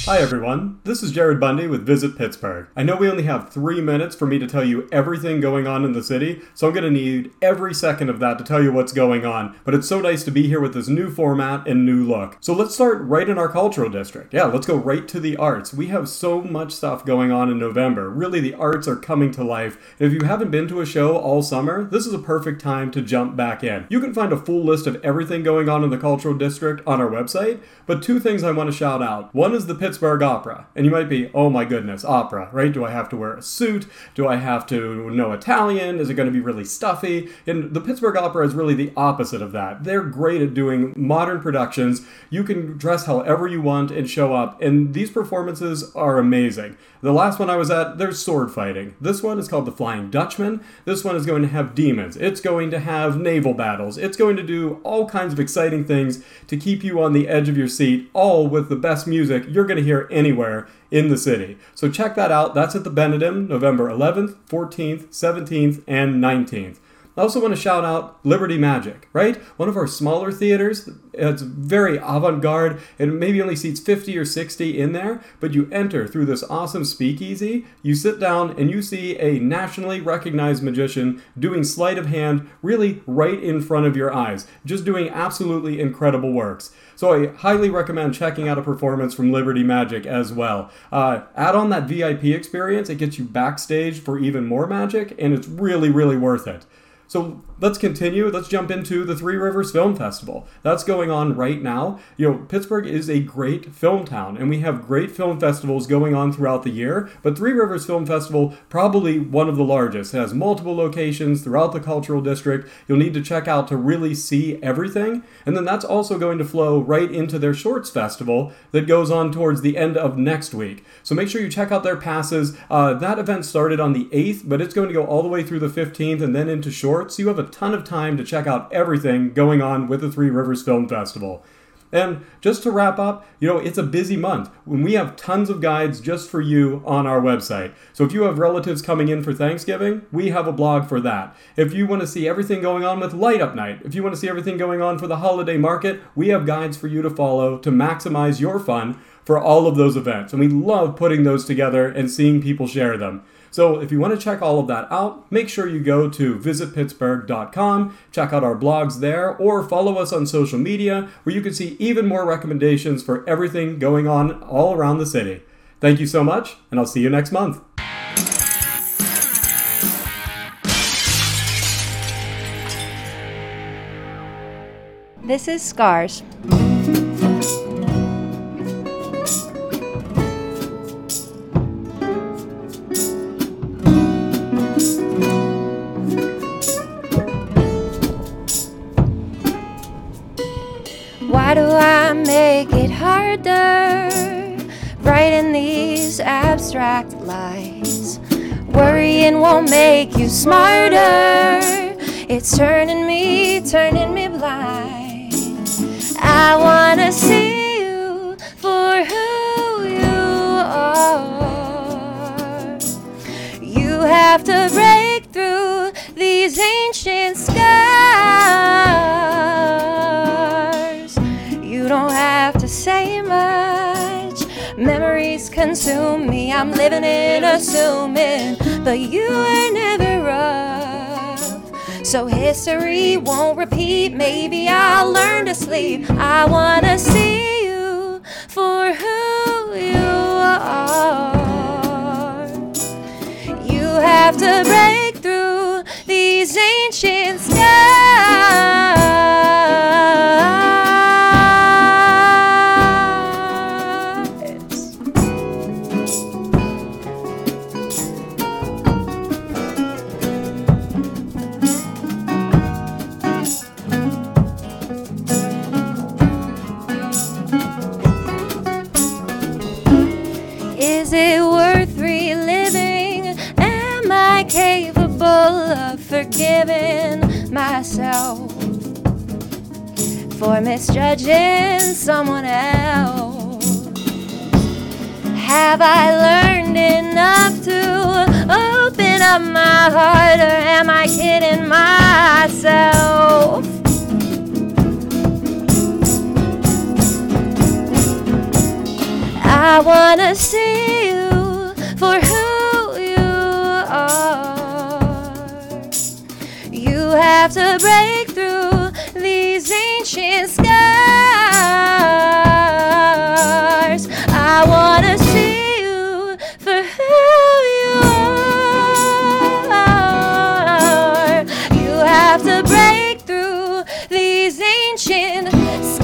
Hi everyone, this is Jared Bundy with Visit Pittsburgh. I know we only have 3 minutes for me to tell you everything going on in the city, so I'm going to need every second of that to tell you what's going on, but it's so nice to be here with this new format and new look. So let's start right in our cultural district. Yeah, let's go right to the arts. We have so much stuff going on in November. Really, the arts are coming to life, and if you haven't been to a show all summer, this is a perfect time to jump back in. You can find a full list of everything going on in the cultural district on our website, but two things I want to shout out. One is the Pittsburgh Pittsburgh Opera. And you might be, oh my goodness, opera, right? Do I have to wear a suit? Do I have to know Italian? Is it going to be really stuffy? And the Pittsburgh Opera is really the opposite of that. They're great at doing modern productions. You can dress however you want and show up. And these performances are amazing. The last one I was at, there's sword fighting. This one is called The Flying Dutchman. This one is going to have demons. It's going to have naval battles. It's going to do all kinds of exciting things to keep you on the edge of your seat, all with the best music you're going to hear anywhere in the city. So check that out. That's at the Benedum, November 11th, 14th, 17th, and 19th. I also want to shout out Liberty Magic, right? One of our smaller theaters. It's very avant-garde and maybe only seats 50 or 60 in there, but you enter through this awesome speakeasy, you sit down, and you see a nationally recognized magician doing sleight of hand really right in front of your eyes, just doing absolutely incredible works. So I highly recommend checking out a performance from Liberty Magic as well. Add on that VIP experience, it gets you backstage for even more magic, and it's really, really worth it. So let's continue. Let's jump into the Three Rivers Film Festival. That's going on right now. You know, Pittsburgh is a great film town, and we have great film festivals going on throughout the year. But Three Rivers Film Festival, probably one of the largest. It has multiple locations throughout the Cultural District. You'll need to check out to really see everything. And then that's also going to flow right into their Shorts Festival that goes on towards the end of next week. So make sure you check out their passes. That event started on the 8th, but it's going to go all the way through the 15th and then into Shorts. So you have a ton of time to check out everything going on with the Three Rivers Film Festival. And just to wrap up, you know, it's a busy month when we have tons of guides just for you on our website. So if you have relatives coming in for Thanksgiving, we have a blog for that. If you want to see everything going on with Light Up Night, if you want to see everything going on for the holiday market, we have guides for you to follow to maximize your fun for all of those events. And we love putting those together and seeing people share them. So if you want to check all of that out, make sure you go to visitpittsburgh.com, check out our blogs there, or follow us on social media where you can see even more recommendations for everything going on all around the city. Thank you so much, and I'll see you next month. This is Scars. Writing these abstract lies, worrying won't make you smarter. It's turning me blind. I wanna see you for who you are. You have to break through these ancient scars. You don't have to say much. Memories consume me, I'm living and assuming, but you were never rough. So history won't repeat, maybe I'll learn to sleep. I wanna see you for who you are. You have to break through these ancient scars. Forgiving myself for misjudging someone else. Have I learned enough to open up my heart, or am I kidding myself? I wanna see you for who you are. You have to break through these ancient scars. I wanna see you for who you are. You have to break through these ancient scars.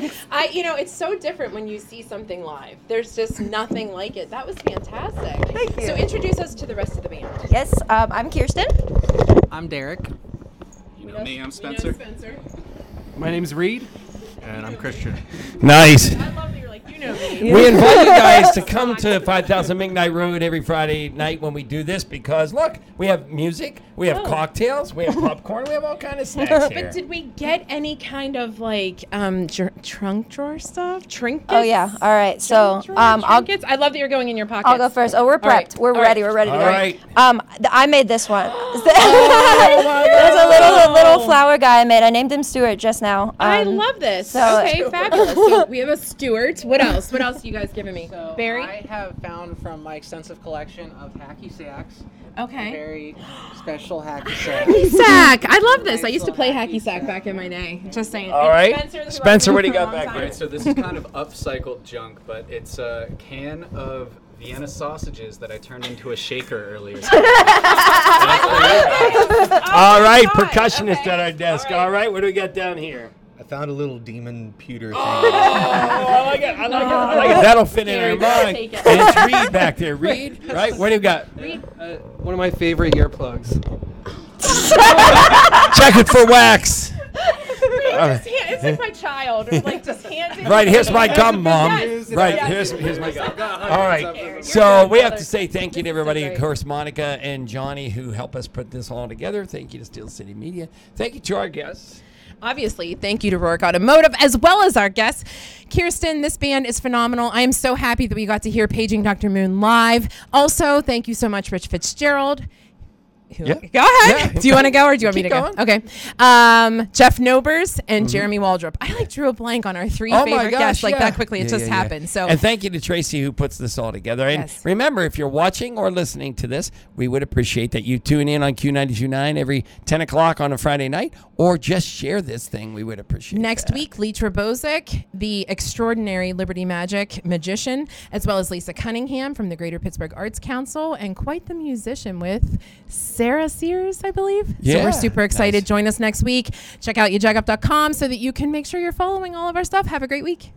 Thanks. It's so different when you see something live. There's just nothing like it. That was fantastic. Thank you. So introduce us to the rest of the band. Yes, I'm Kirsten. I'm Derek. You know me, I'm Spencer. My name's Reed. And I'm Christian. Nice. I love that you're like, you know me. We invite you guys to come to 5000 McKnight Road every Friday night when we do this because, look, we have music, we have cocktails, we have popcorn, we have all kind of snacks here. But did we get any kind of, like, trunk drawer stuff? Trinkets? Oh, yeah. All right. So, I love that you're going in your pockets. I'll go first. Oh, we're prepped. Right. We're ready. We're ready to go. All right. I made this one. There's a little flower guy I made. I named him Stuart just now. I love this. So okay, fabulous. So we have a Stuart. What else? What else are you guys giving me? So Barry? I have found from my extensive collection of hacky sacks. Okay. A very special hacky sack. Hacky sack. I love this. I used to play hacky sack back in my day. Just saying. All right. Spencer, what do you got back there? Right, so this is kind of upcycled junk, but it's a can of Vienna sausages that I turned into a shaker earlier. All right, percussionist at our desk. All right, what do we got down here? I found a little demon pewter thing. I like it. I like it. That'll fit in our mind. It. And it's Reed back there. Reed, right? What do you got? Reed. One of my favorite earplugs. Check it for wax. It's like my child. Or like just handing. Right, here's my gum, Mom. Right, here's my gum. All right. So we have to say thank you to everybody. Of course, Monica and Johnny, who help us put this all together. Thank you to Steel City Media. Thank you to our guests. Obviously, thank you to Roark Automotive as well as our guests. Kirsten, this band is phenomenal. I am so happy that we got to hear Paging Dr. Moon live. Also, thank you so much, Rich Fitzgerald. Yeah. Go ahead. Yeah. Do you want to go or do you want me to go? Okay. Jeff Nobers and Jeremy Waldrup. I drew a blank on our three favorite guests that quickly. It just happened. So. And thank you to Tracy who puts this all together. And remember, if you're watching or listening to this, we would appreciate that you tune in on Q929 every 10 o'clock on a Friday night or just share this thing. We would appreciate it. Next week, Lee Trebozic, the extraordinary Liberty Magic magician, as well as Lisa Cunningham from the Greater Pittsburgh Arts Council and quite the musician with Sarah Sears, I believe. Yeah. So we're super excited. Nice. Join us next week. Check out yajagoff.com so that you can make sure you're following all of our stuff. Have a great week.